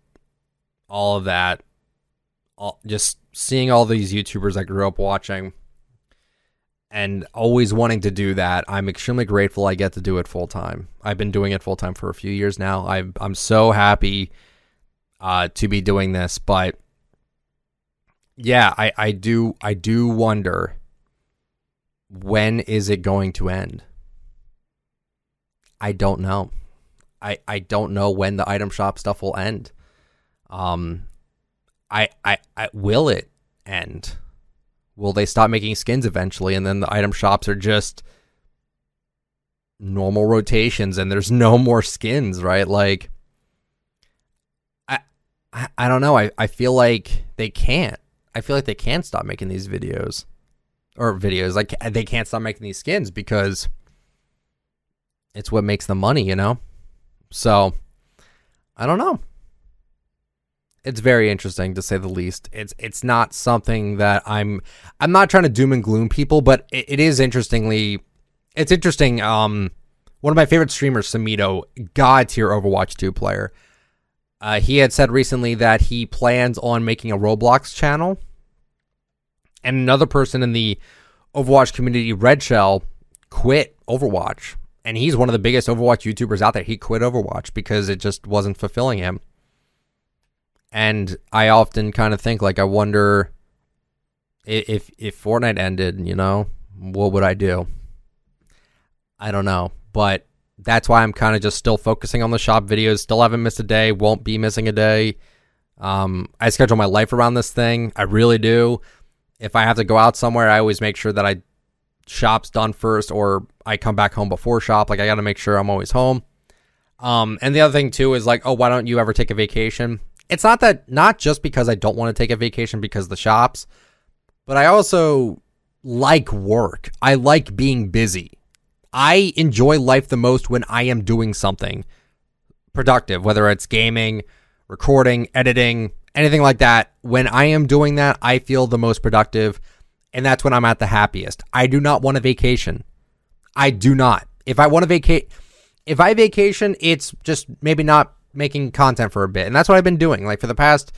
all of that, just seeing all these YouTubers I grew up watching and always wanting to do that. I'm extremely grateful I get to do it full time. I've been doing it full time for a few years now. I'm so happy to be doing this, but yeah, I do wonder, when is it going to end? I don't know. I don't know when the item shop stuff will end. Will it end? Will they stop making skins eventually, and then the item shops are just normal rotations and there's no more skins, right? Like, I don't know. I feel like they can't. I feel like they can't stop making these videos. Or videos. Like, they can't stop making these skins because it's what makes the money, you know? So, I don't know. It's very interesting, to say the least. It's not something that I'm not trying to doom and gloom people, but it is interesting. One of my favorite streamers, Samito, God tier Overwatch 2 player. He had said recently that he plans on making a Roblox channel. And another person in the Overwatch community, Red Shell, quit Overwatch. And he's one of the biggest Overwatch YouTubers out there. He quit Overwatch because it just wasn't fulfilling him. And I often kind of think, like, I wonder if Fortnite ended, you know, what would I do? I don't know, but that's why I'm kind of just still focusing on the shop videos. Still haven't missed a day. Won't be missing a day. I schedule my life around this thing. I really do. If I have to go out somewhere, I always make sure that I shop's done first, or I come back home before shop. Like, I got to make sure I'm always home. And the other thing too is, like, oh, why don't you ever take a vacation? It's not that, not just because I don't want to take a vacation because the shops, but I also like work. I like being busy. I enjoy life the most when I am doing something productive, whether it's gaming, recording, editing, anything like that. When I am doing that, I feel the most productive, and that's when I'm at the happiest. I do not want a vacation. I do not. If I want to vacate, if I vacation, it's just maybe not making content for a bit, and that's what I've been doing. Like, for the past,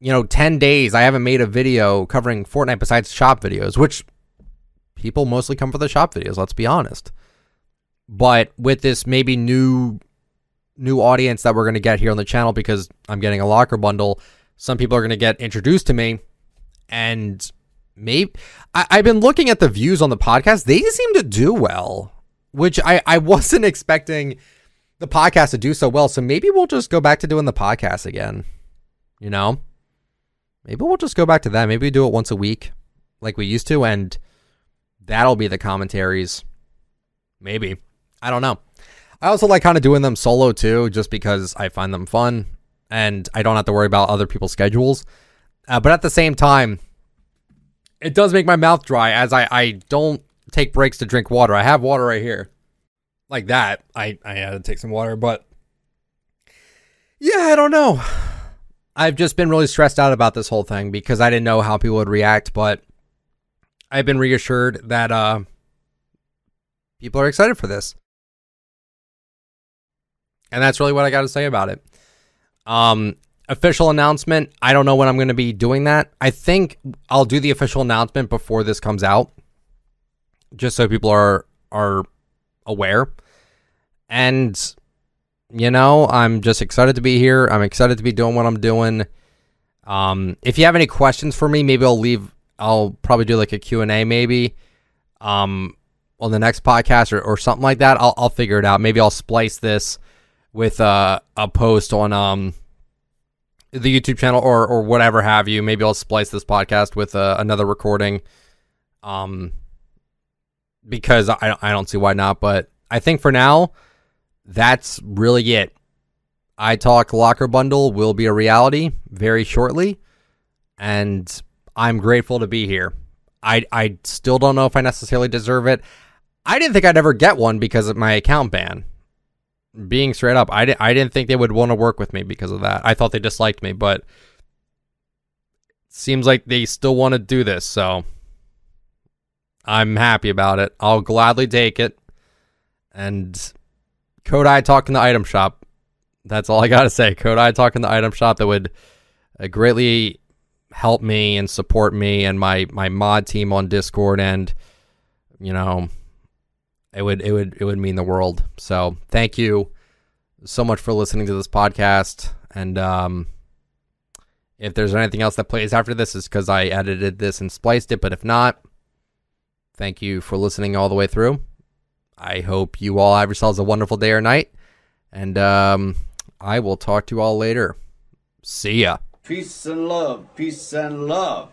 you know, 10 days, I haven't made a video covering Fortnite besides shop videos, which people mostly come for the shop videos, let's be honest. But with this maybe new audience that we're going to get here on the channel, because I'm getting a locker bundle, some people are going to get introduced to me. And maybe I've been looking at the views on the podcast. They seem to do well, which I wasn't expecting the podcast to do so well. So maybe we'll just go back to doing the podcast again. You know, maybe we'll just go back to that. Maybe we do it once a week like we used to, and that'll be the commentaries. Maybe. I don't know. I also like kind of doing them solo too, just because I find them fun and I don't have to worry about other people's schedules. But at the same time, it does make my mouth dry, as I don't take breaks to drink water. I have water right here. Like that. I had to take some water, but yeah, I don't know. I've just been really stressed out about this whole thing because I didn't know how people would react, but I've been reassured that people are excited for this. And that's really what I got to say about it. Official announcement. I don't know when I'm going to be doing that. I think I'll do the official announcement before this comes out, just so people are aware. And, you know, I'm just excited to be here. I'm excited to be doing what I'm doing. If you have any questions for me, maybe I'll probably do like a Q&A maybe on the next podcast or something like that. I'll figure it out. Maybe I'll splice this with a post on the YouTube channel or whatever have you. Maybe I'll splice this podcast with another recording because I don't see why not. But I think for now, that's really it. iTalk Locker Bundle will be a reality very shortly, and I'm grateful to be here. I still don't know if I necessarily deserve it. I didn't think I'd ever get one because of my account ban. Being straight up, I didn't think they would want to work with me because of that. I thought they disliked me, but it seems like they still want to do this, so I'm happy about it. I'll gladly take it. And code iTalk in the item shop. That's all I got to say. Code iTalk in the item shop. That would greatly help me and support me and my mod team on Discord, and you know, it would mean the world. So thank you so much for listening to this podcast. And if there's anything else that plays after this, is because I edited this and spliced it. But if not, thank you for listening all the way through. I hope you all have yourselves a wonderful day or night. And I will talk to you all later. See ya. Peace and love. Peace and love.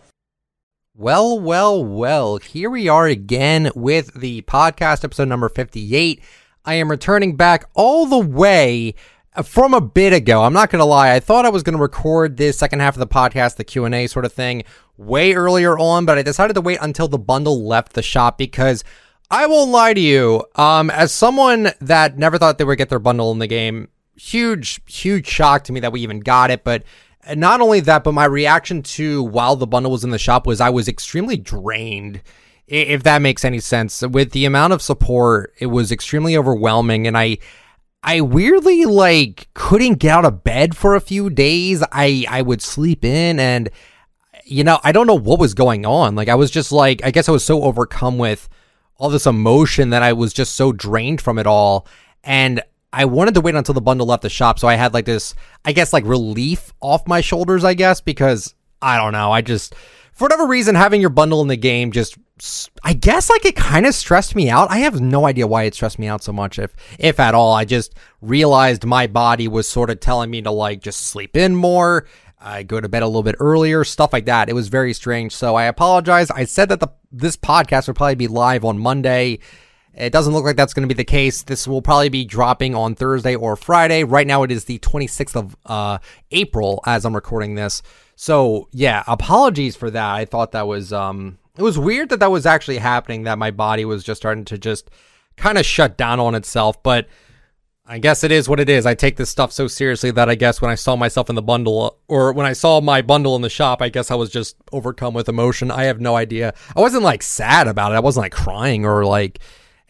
Well, well, well. Here we are again with the podcast, episode number 58. I am returning back all the way from a bit ago. I'm not going to lie. I thought I was going to record this second half of the podcast, the Q&A sort of thing, way earlier on. But I decided to wait until the bundle left the shop because I won't lie to you, as someone that never thought they would get their bundle in the game, huge shock to me that we even got it. But not only that, but my reaction to while the bundle was in the shop was I was extremely drained, if that makes any sense. With the amount of support, it was extremely overwhelming, and I weirdly couldn't get out of bed for a few days. I would sleep in, and you know, I don't know what was going on. I was just I guess I was so overcome with all this emotion that I was just so drained from it all. And I wanted to wait until the bundle left the shop, so I had this, I guess, relief off my shoulders, I guess, because I don't know. I just, for whatever reason, having your bundle in the game just, I guess, it kind of stressed me out. I have no idea why it stressed me out so much, if at all. I just realized my body was sort of telling me to just sleep in more, go to bed a little bit earlier, stuff like that. It was very strange. So I apologize. I said that this podcast would probably be live on Monday. It doesn't look like that's going to be the case. This will probably be dropping on Thursday or Friday. Right now it is the 26th of April as I'm recording this. So yeah, apologies for that. I thought that was, it was weird that was actually happening, that my body was just starting to just kind of shut down on itself. But I guess it is what it is. I take this stuff so seriously that I guess when I saw myself in the bundle, or when I saw my bundle in the shop, I guess I was just overcome with emotion. I have no idea. I wasn't sad about it. I wasn't crying or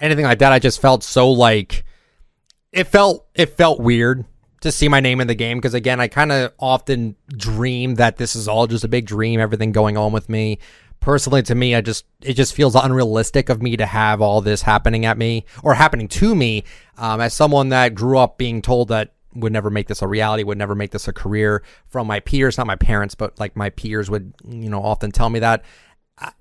anything like that. I just felt so it felt weird to see my name in the game, because again, I kind of often dream that this is all just a big dream, everything going on with me. Personally, to me, it just feels unrealistic of me to have all this happening at me, or happening to me, as someone that grew up being told that would never make this a reality, would never make this a career, from my peers, not my parents, but my peers would, often tell me that.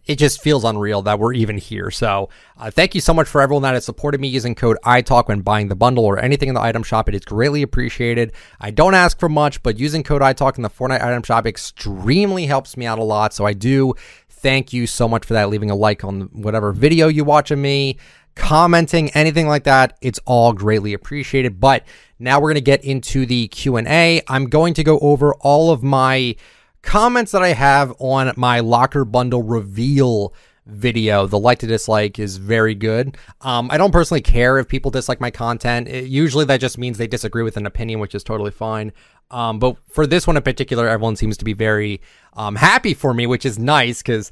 It just feels unreal that we're even here. So thank you so much for everyone that has supported me using code iTalk when buying the bundle or anything in the item shop. It is greatly appreciated. I don't ask for much, but using code iTalk in the Fortnite item shop extremely helps me out a lot. So I do thank you so much for that. Leaving a like on whatever video you watch of me, commenting, anything like that. It's all greatly appreciated. But now we're going to get into the Q&A. I'm going to go over all of my comments that I have on my locker bundle reveal video. The like to dislike is very good. I don't personally care if people dislike my content. Usually that just means they disagree with an opinion, which is totally fine. But for this one in particular, everyone seems to be very happy for me, which is nice because,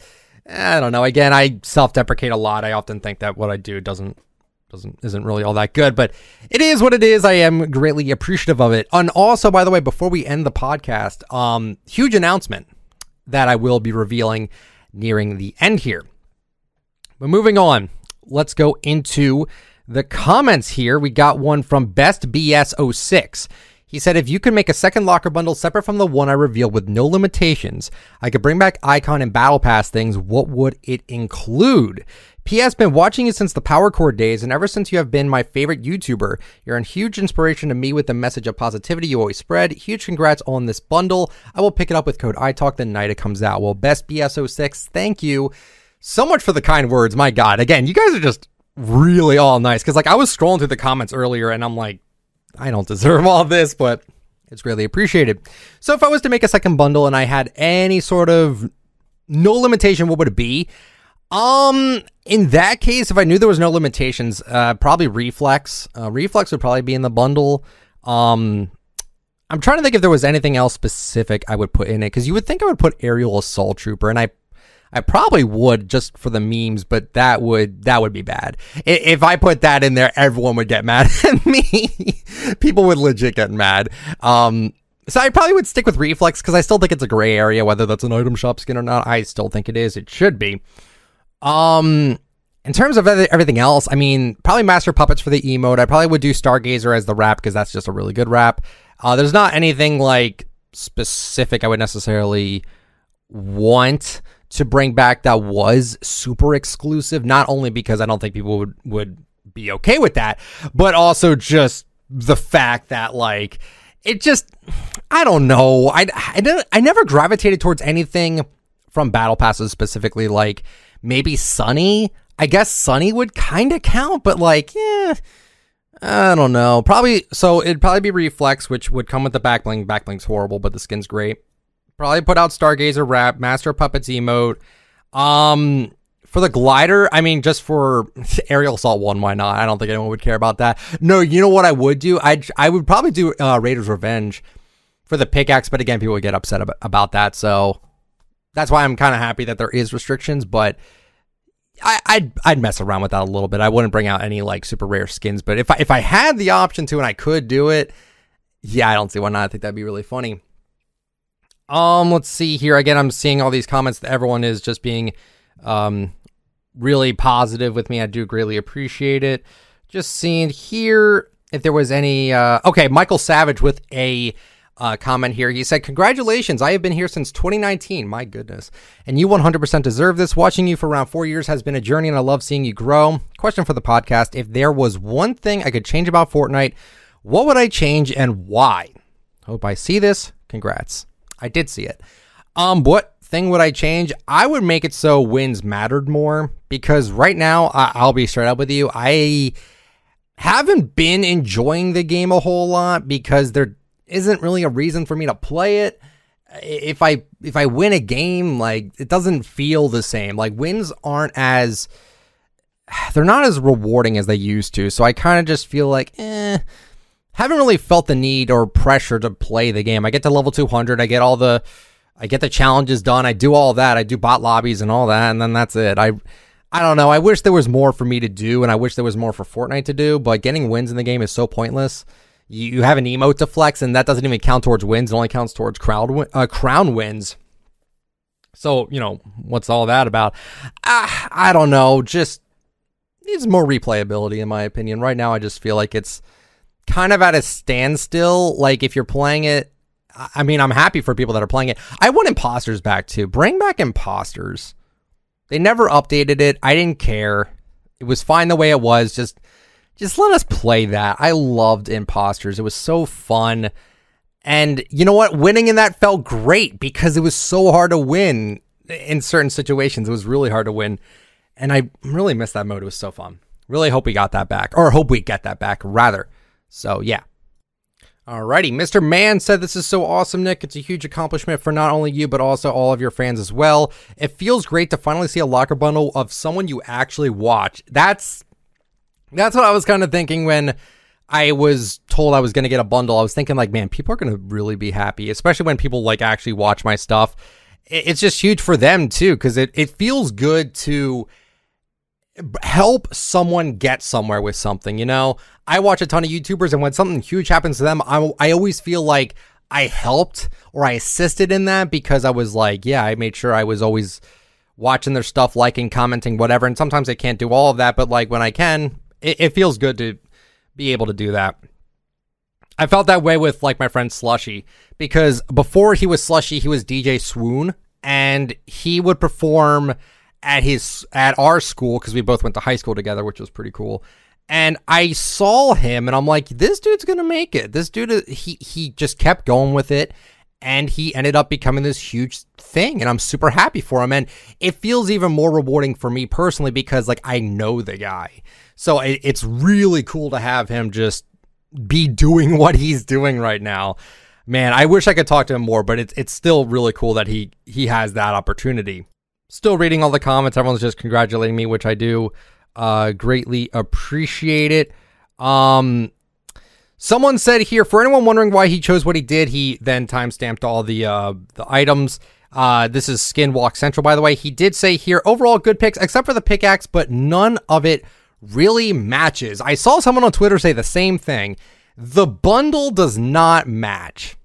I don't know. Again, I self-deprecate a lot. I often think that what I do doesn't isn't really all that good, but it is what it is. I am greatly appreciative of it. And also, by the way, before we end the podcast, huge announcement that I will be revealing nearing the end here. But moving on, let's go into the comments here. We got one from Best BS06. He said, if you can make a second locker bundle separate from the one I revealed with no limitations, I could bring back icon and battle pass things. What would it include? P.S. Been watching you since the Power Chord days, and ever since you have been my favorite YouTuber. You're a huge inspiration to me with the message of positivity you always spread. Huge congrats on this bundle. I will pick it up with code iTalk the night it comes out. Well, Best BS06, thank you so much for the kind words. My God. Again, you guys are just really all nice. Because like I was scrolling through the comments earlier, and I'm like, I don't deserve all this, but it's really appreciated. So if I was to make a second bundle and I had any sort of no limitation, what would it be? In that case, if I knew there was no limitations, probably Reflex. Reflex would probably be in the bundle. I'm trying to think if there was anything else specific I would put in it, because you would think I would put Aerial Assault Trooper, and I probably would just for the memes, but that would be bad. If I put that in there, everyone would get mad at me. People would legit get mad. So I probably would stick with Reflex, because I still think it's a gray area, whether that's an item shop skin or not. I still think it is. It should be. In terms of everything else, I mean, probably Master Puppets for the emote. I probably would do Stargazer as the rap, because that's just a really good rap. There's not anything like specific I would necessarily want to bring back that was super exclusive, not only because I don't think people would be okay with that, but also just the fact that like it just, I don't know. I never gravitated towards anything from battle passes specifically, like maybe Sunny. I guess Sunny would kind of count, but like, yeah, I don't know. Probably, so it'd probably be Reflex, which would come with the backbling. Backbling's horrible, but the skin's great. Probably put out Stargazer rap, Master Puppets emote. For the glider, I mean, just for Aerial Assault 1, why not? I don't think anyone would care about that. No, you know what I would do? I would probably do Raiders Revenge for the pickaxe, but again, people would get upset about that, so that's why I'm kind of happy that there is restrictions, but I'd mess around with that a little bit. I wouldn't bring out any like super rare skins, but if I had the option to and I could do it, yeah, I don't see why not. I think that'd be really funny. Let's see here. Again, I'm seeing all these comments that everyone is just being really positive with me. I do greatly appreciate it. Just seeing here if there was any okay, Michael Savage with a comment here. He said, congratulations, I have been here since 2019. My goodness. And you 100% deserve this. Watching you for around 4 years has been a journey, and I love seeing you grow. Question for the podcast: if there was one thing I could change about Fortnite, what would I change and why? Hope I see this. Congrats. I did see it. What thing would I change? I would make it so wins mattered more, because right now, I'll be straight up with you, I haven't been enjoying the game a whole lot because there isn't really a reason for me to play it. If I win a game, like, it doesn't feel the same. Like, wins aren't as, they're not as rewarding as they used to. So I kind of just feel like, haven't really felt the need or pressure to play the game. I get to level 200. I get the challenges done. I do all that. I do bot lobbies and all that, and then that's it. I don't know. I wish there was more for me to do, and I wish there was more for Fortnite to do, but getting wins in the game is so pointless. You have an emote to flex, and that doesn't even count towards wins. It only counts towards crown wins. So, you know, what's all that about? I don't know. Just needs more replayability, in my opinion. Right now, I just feel like it's kind of at a standstill. Like, if you're playing it, I mean, I'm happy for people that are playing it. I want imposters back too. Bring back imposters. They never updated it. I didn't care. It was fine the way it was. Just let us play that. I loved imposters. It was so fun. And you know what? Winning in that felt great, because it was so hard to win in certain situations. It was really hard to win. And I really missed that mode. It was so fun. Really hope we got that back, or hope we get that back rather. So, yeah. Alrighty. Mr. Mann said, this is so awesome, Nick. It's a huge accomplishment for not only you, but also all of your fans as well. It feels great to finally see a locker bundle of someone you actually watch. That's what I was kind of thinking when I was told I was going to get a bundle. I was thinking, like, man, people are going to really be happy, especially when people, like, actually watch my stuff. It's just huge for them, too, because it feels good to help someone get somewhere with something. You know, I watch a ton of YouTubers, and when something huge happens to them, I always feel like I helped or I assisted in that, because I was like, yeah, I made sure I was always watching their stuff, liking, commenting, whatever. And sometimes I can't do all of that, but like when I can, it feels good to be able to do that. I felt that way with like my friend Slushy, because before he was Slushy, he was DJ Swoon, and he would perform at our school, because we both went to high school together, which was pretty cool. And I saw him, and I'm like, this dude's gonna make it. This dude, he just kept going with it, and he ended up becoming this huge thing, and I'm super happy for him. And it feels even more rewarding for me personally, because like I know the guy, so it's really cool to have him just be doing what he's doing right now. Man, I wish I could talk to him more, but it's still really cool that he has that opportunity. Still reading all the comments. Everyone's just congratulating me, which I do greatly appreciate it. Someone said here, for anyone wondering why he chose what he did, he then timestamped all the items. This is Skinwalk Central, by the way. He did say here, overall good picks, except for the pickaxe, but none of it really matches. I saw someone on Twitter say the same thing. The bundle does not match.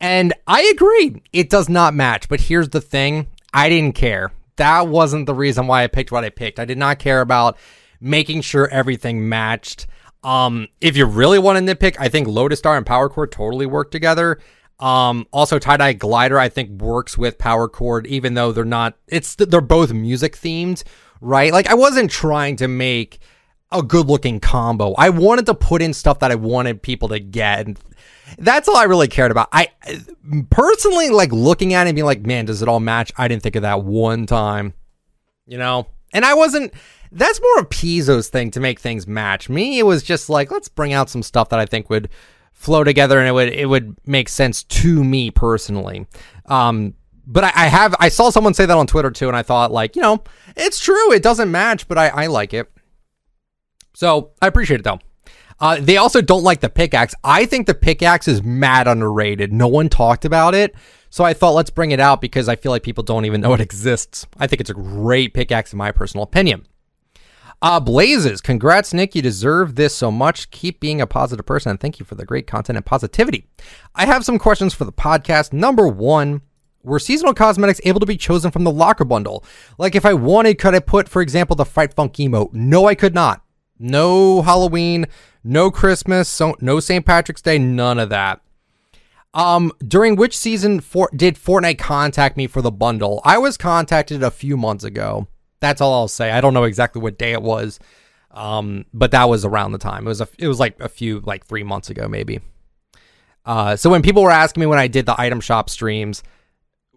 And I agree, it does not match. But here's the thing, I didn't care. That wasn't the reason why I picked what I picked. I did not care about making sure everything matched. If you really want to nitpick, I think Lotus Star and Power Chord totally work together. Also Tie-Dye Glider, I think, works with Power Chord, even though they're not, they're both music themed, right? Like, I wasn't trying to make a good looking combo. I wanted to put in stuff that I wanted people to get. And that's all I really cared about. I personally, like, looking at it and being like, man, does it all match? I didn't think of that one time, you know? And I wasn't, that's more of Pizzo's thing to make things match. Me, it was just like, let's bring out some stuff that I think would flow together and it would make sense to me personally. But I saw someone say that on Twitter too, and I thought, like, you know, it's true, it doesn't match, but I like it. So I appreciate it though. They also don't like the pickaxe. I think the pickaxe is mad underrated. No one talked about it. So I thought, let's bring it out, because I feel like people don't even know it exists. I think it's a great pickaxe in my personal opinion. Blazes, congrats, Nick. You deserve this so much. Keep being a positive person, and thank you for the great content and positivity. I have some questions for the podcast. Number one, were seasonal cosmetics able to be chosen from the locker bundle? Like, if I wanted, could I put, for example, the Fight Funk emote? No, I could not. No Halloween, no Christmas, no St. Patrick's Day, none of that. During which season did Fortnite contact me for the bundle? I was contacted a few months ago. That's all I'll say. I don't know exactly what day it was, but that was around the time. It was like a few, like 3 months ago, maybe. So when people were asking me when I did the item shop streams,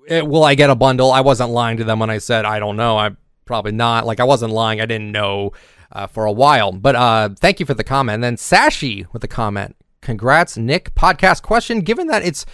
will I get a bundle? I wasn't lying to them when I said, I don't know. I'm probably not. Like, I wasn't lying. I didn't know for a while, but thank you for the comment. And then Sashi with the comment, congrats, Nick. Podcast question: given that it's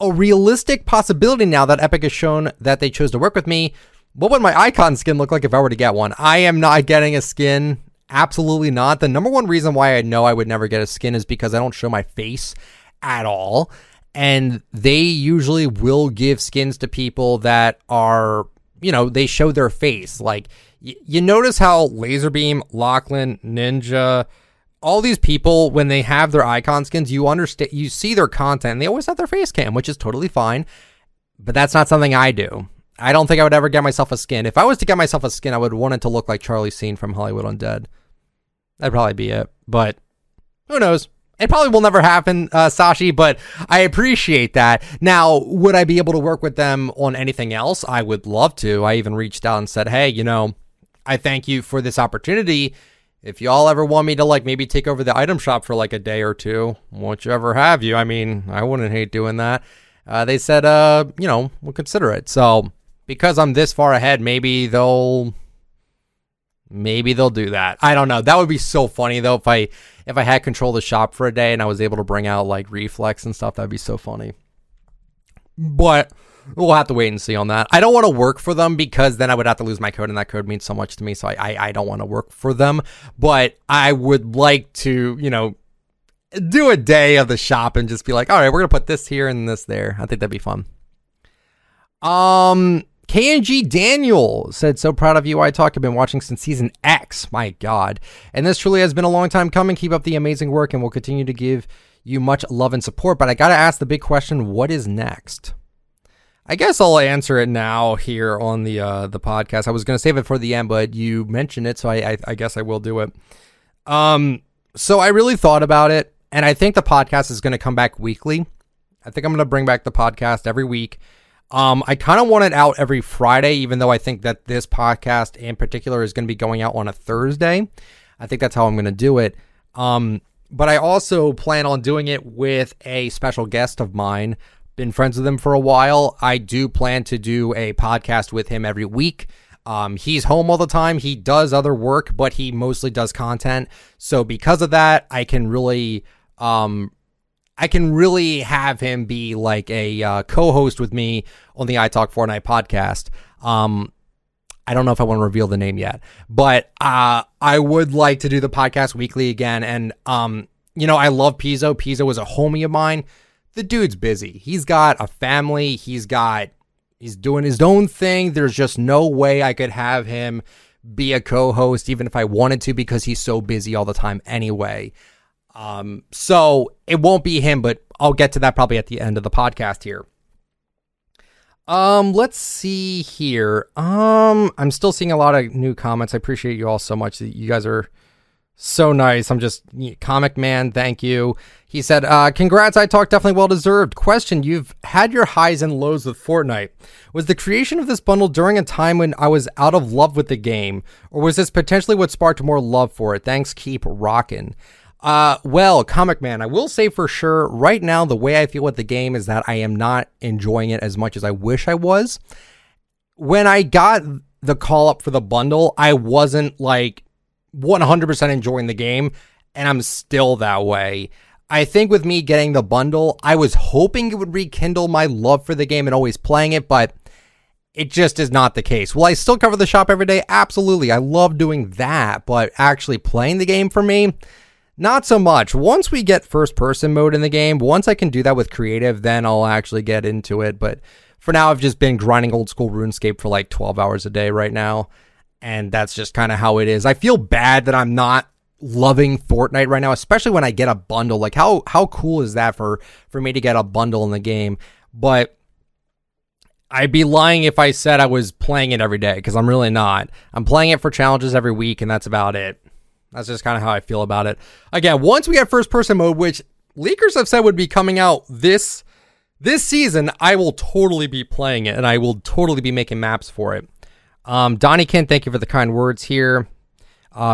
a realistic possibility now that Epic has shown that they chose to work with me, what would my icon skin look like if I were to get one? I am not getting a skin. Absolutely not. The number one reason why I know I would never get a skin is because I don't show my face at all, and they usually will give skins to people that are, you know, they show their face. Like, you notice how Laserbeam, Lachlan, Ninja, all these people, when they have their icon skins, you understand, you see their content, and they always have their face cam, which is totally fine. But that's not something I do. I don't think I would ever get myself a skin. If I was to get myself a skin, I would want it to look like Charlie Sheen from Hollywood Undead. That'd probably be it. But who knows? It probably will never happen, Sashi, but I appreciate that. Now, would I be able to work with them on anything else? I would love to. I even reached out and said, hey, you know, I thank you for this opportunity. If y'all ever want me to, like, maybe take over the item shop for like a day or two, whichever have you, I mean, I wouldn't hate doing that. They said, you know, we'll consider it. So because I'm this far ahead, maybe they'll do that. I don't know. That would be so funny though. If I had control of the shop for a day and I was able to bring out like Reflex and stuff, that'd be so funny. But we'll have to wait and see on that. I don't want to work for them because then I would have to lose my code, and that code means so much to me. So I don't want to work for them, but I would like to, you know, do a day of the shop and just be like, all right, we're going to put this here and this there. I think that'd be fun. KNG Daniel said, so proud of you, I Talk. I've been watching since season X. My God. And this truly has been a long time coming. Keep up the amazing work and we'll continue to give you much love and support. But I got to ask the big question, what is next? I guess I'll answer it now here on the podcast. I was going to save it for the end, but you mentioned it, so I guess I will do it. So I really thought about it, and I think the podcast is going to come back weekly. I think I'm going to bring back the podcast every week. I kind of want it out every Friday, even though I think that this podcast in particular is going to be going out on a Thursday. I think that's how I'm going to do it. But I also plan on doing it with a special guest of mine. Been friends with him for a while. I do plan to do a podcast with him every week. He's home all the time. He does other work, but he mostly does content. So because of that, I can really have him be like a co-host with me on the I Talk Fortnite podcast. I don't know if I want to reveal the name yet, but I would like to do the podcast weekly again. And I love Pizzo. Pizzo is a homie of mine. The dude's busy. He's got a family. He's doing his own thing. There's just no way I could have him be a co-host, even if I wanted to, because he's so busy all the time anyway. So it won't be him, but I'll get to that probably at the end of the podcast here. Let's see here. I'm still seeing a lot of new comments. I appreciate you all so much. You guys are so nice. I'm just comic man. Thank you. He said, congrats, I Talk, definitely well-deserved. Question, you've had your highs and lows with Fortnite. Was the creation of this bundle during a time when I was out of love with the game, or was this potentially what sparked more love for it? Thanks, keep rockin'. Well, comic man, I will say for sure, right now, the way I feel with the game is that I am not enjoying it as much as I wish I was. When I got the call up for the bundle, I wasn't 100% enjoying the game, and I'm still that way. I think with me getting the bundle, I was hoping it would rekindle my love for the game and always playing it, but it just is not the case. Will I still cover the shop every day? Absolutely. I love doing that, but actually playing the game for me, not so much. Once we get first person mode in the game, once I can do that with creative, then I'll actually get into it. But for now, I've just been grinding old school RuneScape for 12 hours a day right now. And that's just kind of how it is. I feel bad that I'm not loving Fortnite right now, especially when I get a bundle. How cool is that for me to get a bundle in the game? But I'd be lying if I said I was playing it every day, because I'm really not. I'm playing it for challenges every week, and that's about it. That's just kind of how I feel about it. Again, once we get first-person mode, which leakers have said would be coming out this season, I will totally be playing it, and I will totally be making maps for it. Donnie Kent, thank you for the kind words here.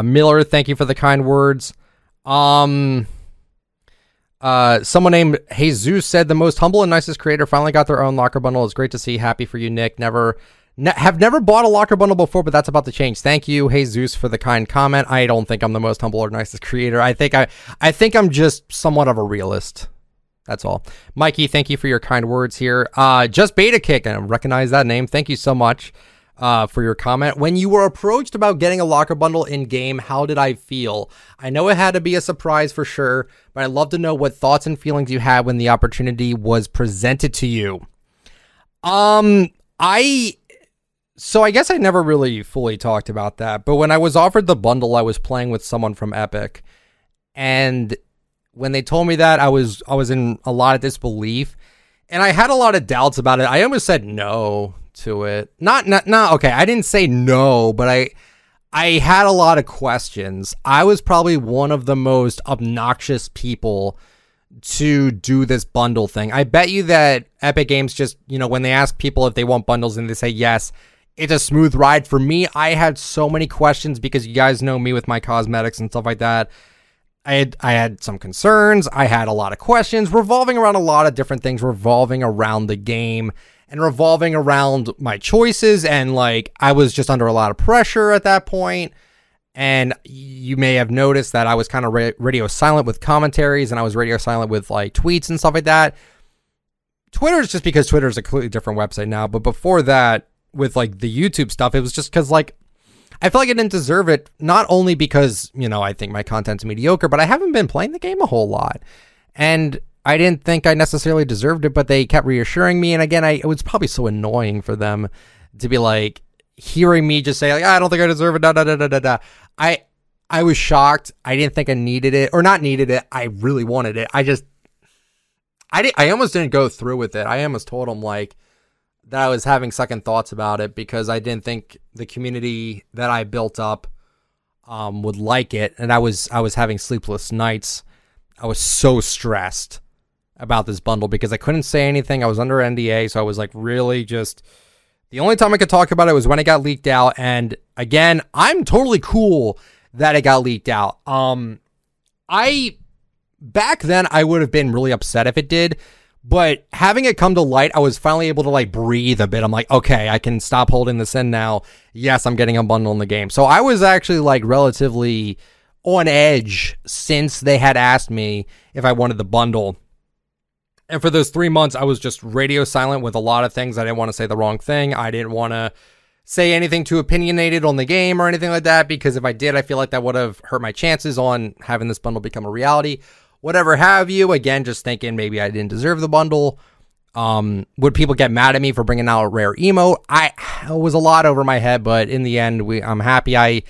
Miller, thank you for the kind words. Someone named Jesus said, the most humble and nicest creator finally got their own locker bundle. It's great to see. Happy for you, Nick. Have never bought a locker bundle before, but that's about to change. Thank you, Jesus, for the kind comment. I don't think I'm the most humble or nicest creator. I think I'm just somewhat of a realist. That's all. Mikey, thank you for your kind words here. Just Beta Kick, I recognize that name. Thank you so much. For your comment. When you were approached about getting a locker bundle in game, how did I feel? I know it had to be a surprise for sure, but I'd love to know what thoughts and feelings you had when the opportunity was presented to you. I guess I never really fully talked about that, but when I was offered the bundle, I was playing with someone from Epic. And when they told me that, I was in a lot of disbelief, and I had a lot of doubts about it. I almost said no to it. Not okay. I didn't say no, but I had a lot of questions. I was probably one of the most obnoxious people to do this bundle thing. I bet you that Epic Games just, when they ask people if they want bundles and they say yes, it's a smooth ride. For me, I had so many questions because you guys know me with my cosmetics and stuff like that. I had some concerns. I had a lot of questions revolving around a lot of different things, revolving around the game and revolving around my choices. And I was just under a lot of pressure at that point. And you may have noticed that I was kind of radio silent with commentaries, and I was radio silent with tweets and stuff like that. Twitter is just because Twitter is a completely different website now. But before that, with the YouTube stuff, it was just because I feel like I didn't deserve it. Not only because, I think my content's mediocre, but I haven't been playing the game a whole lot. And I didn't think I necessarily deserved it, but they kept reassuring me. And again, it was probably so annoying for them to be like hearing me just say like, I don't think I deserve it. Da, da, da, da, da, da. I was shocked. I didn't think I needed it or not needed it. I really wanted it. I almost didn't go through with it. I almost told him like that I was having second thoughts about it because I didn't think the community that I built up would like it. And I was having sleepless nights. I was so stressed about this bundle because I couldn't say anything. I was under NDA. So I was like really just the only time I could talk about it was when it got leaked out. And again, I'm totally cool that it got leaked out. Back then, I would have been really upset if it did, but having it come to light, I was finally able to like breathe a bit. I'm like, okay, I can stop holding this in now. Yes, I'm getting a bundle in the game. So I was actually like relatively on edge since they had asked me if I wanted the bundle. And for those 3 months, I was just radio silent with a lot of things. I didn't want to say the wrong thing. I didn't want to say anything too opinionated on the game or anything like that, because if I did, I feel like that would have hurt my chances on having this bundle become a reality. Whatever have you. Again, just thinking maybe I didn't deserve the bundle. Would people get mad at me for bringing out a rare emote? It was a lot over my head, but in the end, I'm happy I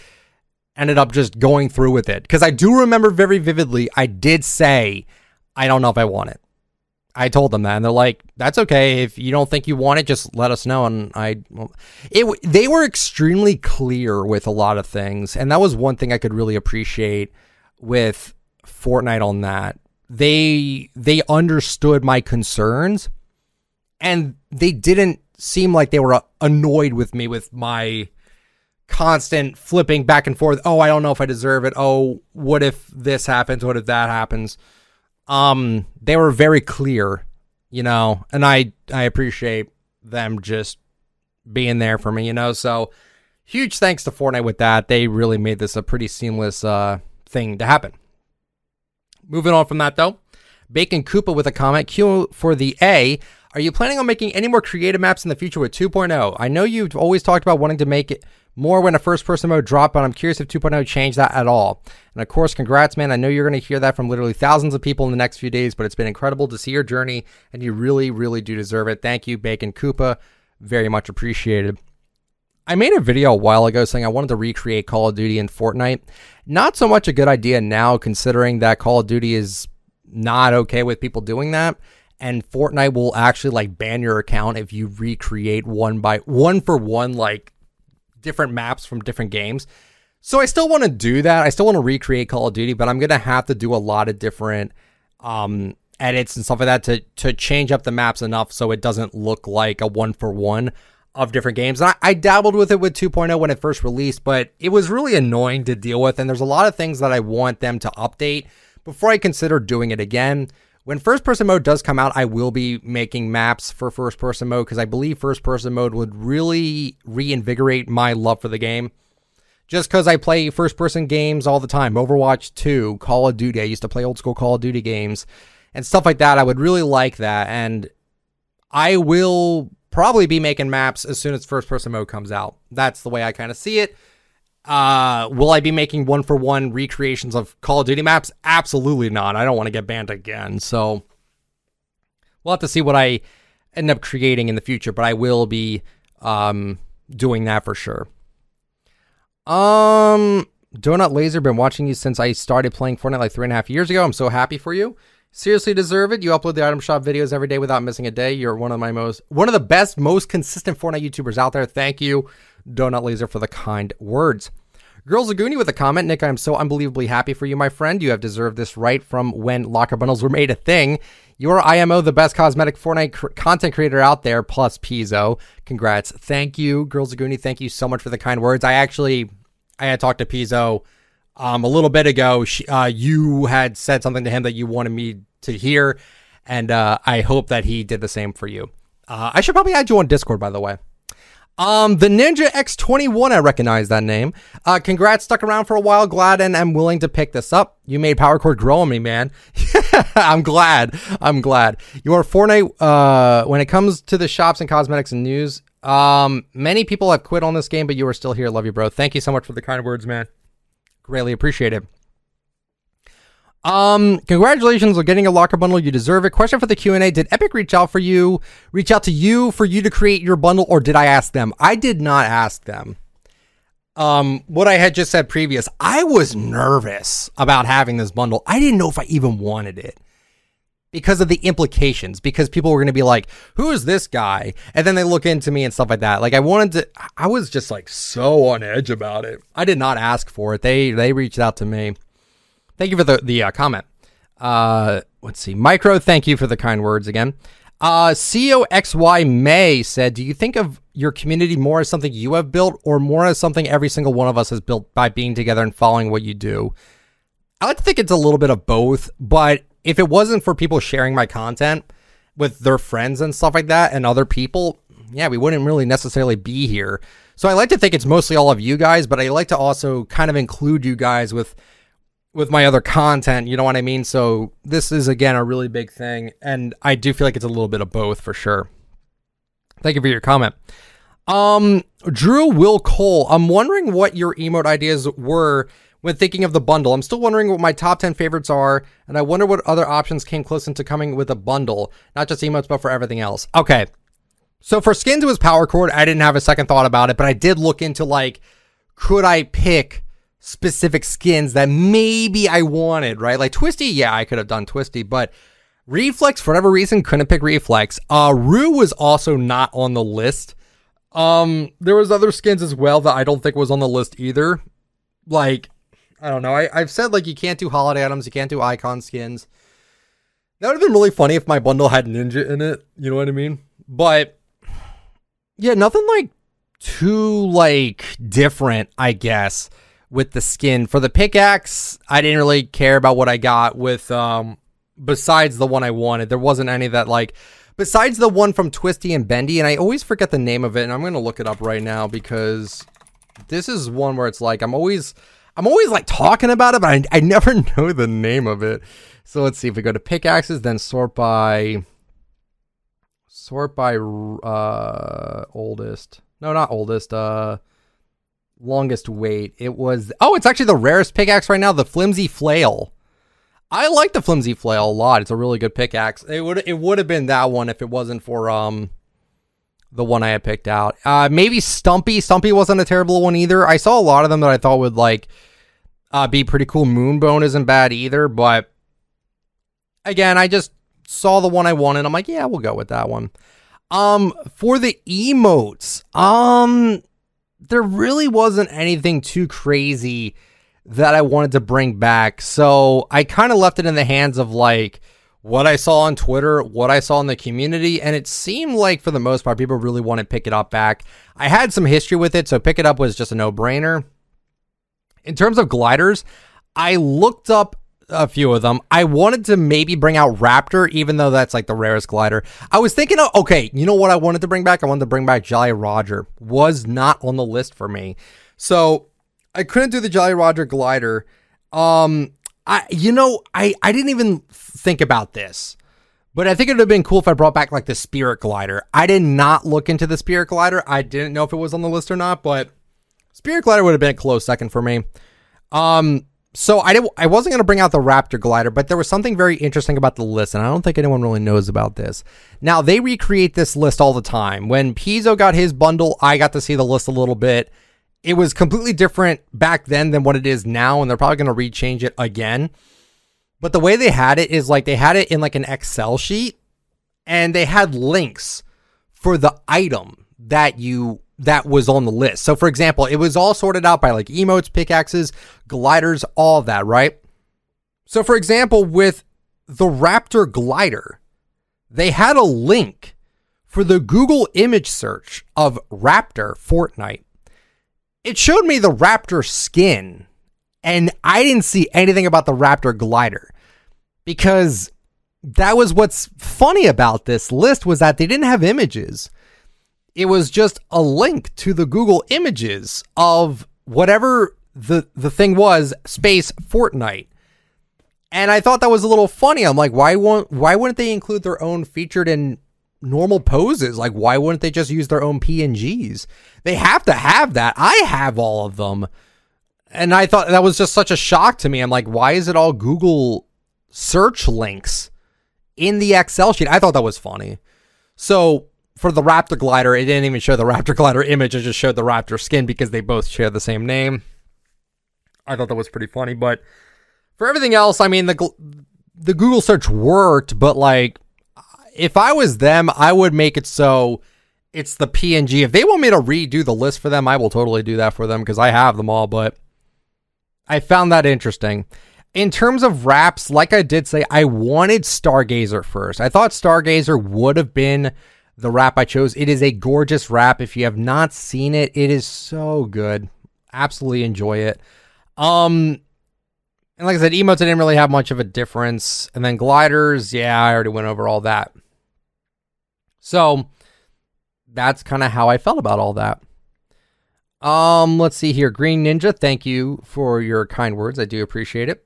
ended up just going through with it. Because I do remember very vividly, I did say, I don't know if I want it. I told them that, and they're like, that's okay. If you don't think you want it, just let us know. And they were extremely clear with a lot of things, and that was one thing I could really appreciate with Fortnite on that. They understood my concerns, and they didn't seem like they were annoyed with me with my constant flipping back and forth. Oh, I don't know if I deserve it. Oh, what if this happens? What if that happens? They were very clear, you know, and I appreciate them just being there for me, you know, so huge thanks to Fortnite with that. They really made this a pretty seamless thing to happen. Moving on from that, though, Bacon Koopa with a comment. Q for the A. Are you planning on making any more creative maps in the future with 2.0? I know you've always talked about wanting to make it more when a first-person mode dropped, but I'm curious if 2.0 changed that at all. And of course, congrats, man. I know you're going to hear that from literally thousands of people in the next few days, but it's been incredible to see your journey, and you really, really do deserve it. Thank you, Bacon Koopa. Very much appreciated. I made a video a while ago saying I wanted to recreate Call of Duty and Fortnite. Not so much a good idea now, considering that Call of Duty is not okay with people doing that. And Fortnite will actually like ban your account if you recreate one for one, like different maps from different games. So I still want to do that. I still want to recreate Call of Duty, but I'm going to have to do a lot of different edits and stuff like that to change up the maps enough so it doesn't look like a one for one of different games. And I dabbled with it with 2.0 when it first released, but it was really annoying to deal with. And there's a lot of things that I want them to update before I consider doing it again. When first-person mode does come out, I will be making maps for first-person mode because I believe first-person mode would really reinvigorate my love for the game. Just because I play first-person games all the time. Overwatch 2, Call of Duty. I used to play old-school Call of Duty games and stuff like that. I would really like that. And I will probably be making maps as soon as first-person mode comes out. That's the way I kind of see it. Will I be making one-for-one recreations of Call of Duty maps? Absolutely not. I don't want to get banned again. So we'll have to see what I end up creating in the future, but I will be doing that for sure. Donut Laser, been watching you since I started playing Fortnite like 3.5 years ago. I'm so happy for you. Seriously deserve it. You upload the item shop videos every day without missing a day. You're one of the best, most consistent Fortnite YouTubers out there. Thank you, Donut Laser, for the kind words. Girls Aguni with a comment. Nick, I'm so unbelievably happy for you, my friend. You have deserved this right from when locker bundles were made a thing. You are IMO, the best cosmetic Fortnite content creator out there, plus Pizzo. Congrats. Thank you, Girls Aguni. Thank you so much for the kind words. I had talked to Pizzo a little bit ago. You had said something to him that you wanted me to hear, and I hope that he did the same for you. I should probably add you on Discord, by the way. The Ninja X21, I recognize that name. Congrats, stuck around for a while. Glad and I'm willing to pick this up. You made Power Chord grow on me, man. I'm glad. You are Fortnite, when it comes to the shops and cosmetics and news, many people have quit on this game, but you are still here. Love you, bro. Thank you so much for the kind words, man. Greatly appreciate it. Congratulations on getting a locker bundle. You deserve it. Question for the Q&A. Did Epic reach out to you for you to create your bundle, or did I ask them? I did not ask them. What I had just said previous, I was nervous about having this bundle. I didn't know if I even wanted it because of the implications, because people were going to be like, who is this guy? And then they look into me and stuff like that. Like I was just like so on edge about it. I did not ask for it. They reached out to me. Thank you for the comment. Let's see. Micro, thank you for the kind words again. COXY May said, do you think of your community more as something you have built or more as something every single one of us has built by being together and following what you do? I like to think it's a little bit of both, but if it wasn't for people sharing my content with their friends and stuff like that and other people, yeah, we wouldn't really necessarily be here. So I like to think it's mostly all of you guys, but I like to also kind of include you guys with my other content, you know what I mean? So this is, again, a really big thing, and I do feel like it's a little bit of both for sure. Thank you for your comment. Drew Will Cole, I'm wondering what your emote ideas were when thinking of the bundle. I'm still wondering what my top 10 favorites are, and I wonder what other options came close into coming with a bundle, not just emotes, but for everything else. Okay, so for skins, it was Power Chord. I didn't have a second thought about it, but I did look into, like, could I pick specific skins that maybe I wanted, right? Like Twisty, yeah, I could have done Twisty, but Reflex, for whatever reason, couldn't pick Reflex. Rue was also not on the list. There was other skins as well that I don't think was on the list either. Like, I don't know. I've said, like, you can't do holiday items, you can't do icon skins. That would have been really funny if my bundle had Ninja in it, you know what I mean? But yeah, nothing like too like different, I guess, with the skin. For the pickaxe, I didn't really care about what I got with, besides the one I wanted. There wasn't any that, like, besides the one from Twisty and Bendy, and I always forget the name of it, and I'm going to look it up right now, because this is one where it's like, I'm always like talking about it, but I never know the name of it. So let's see, if we go to pickaxes, then sort by oldest. No, not oldest, longest wait. It was, oh, it's actually the rarest pickaxe right now, the Flimsy Flail. I like the Flimsy Flail a lot. It's a really good pickaxe. It would have been that one if it wasn't for the one I had picked out. Maybe Stumpy wasn't a terrible one either. I saw a lot of them that I thought would like be pretty cool. Moonbone isn't bad either, but again, I just saw the one I wanted. I'm like, yeah, we'll go with that one. For the emotes, there really wasn't anything too crazy that I wanted to bring back. So I kind of left it in the hands of like what I saw on Twitter, what I saw in the community. And it seemed like for the most part, people really want to Pick It Up back. I had some history with it, so Pick It Up was just a no brainer. In terms of gliders, I looked up a few of them. I wanted to maybe bring out Raptor, even though that's like the rarest glider. I was thinking, okay, you know what I wanted to bring back? I wanted to bring back Jolly Roger. Was not on the list for me. So I couldn't do the Jolly Roger glider. I didn't even think about this, but I think it would have been cool if I brought back like the Spirit glider. I did not look into the Spirit glider. I didn't know if it was on the list or not, but Spirit glider would have been a close second for me. So I wasn't going to bring out the Raptor glider, but there was something very interesting about the list, and I don't think anyone really knows about this. Now, they recreate this list all the time. When Pizzo got his bundle, I got to see the list a little bit. It was completely different back then than what it is now, and they're probably going to rechange it again. But the way they had it is like they had it in like an Excel sheet, and they had links for the item that was on the list. So for example, it was all sorted out by like emotes, pickaxes, gliders, all that, right? So for example, with the Raptor glider, they had a link for the Google image search of Raptor Fortnite. It showed me the Raptor skin, and I didn't see anything about the Raptor glider, because that was what's funny about this list, was that they didn't have images. It was just a link to the Google images of whatever the thing was, space Fortnite. And I thought that was a little funny. I'm like, why wouldn't they include their own featured and normal poses? Like, why wouldn't they just use their own PNGs? They have to have that. I have all of them. And I thought that was just such a shock to me. I'm like, why is it all Google search links in the Excel sheet. I thought that was funny. So for the Raptor Glider, it didn't even show the Raptor Glider image. It just showed the Raptor skin because they both share the same name. I thought that was pretty funny. But for everything else, I mean, the Google search worked, but like, if I was them, I would make it so it's the PNG. If they want me to redo the list for them, I will totally do that for them because I have them all, but I found that interesting. In terms of wraps, like I did say, I wanted Stargazer first. I thought Stargazer would have been the wrap I chose. It is a gorgeous wrap. If you have not seen it, it is so good. Absolutely enjoy it. And like I said, emotes, I didn't really have much of a difference. And then gliders, yeah, I already went over all that. So that's kind of how I felt about all that. Let's see here. Green Ninja, thank you for your kind words. I do appreciate it.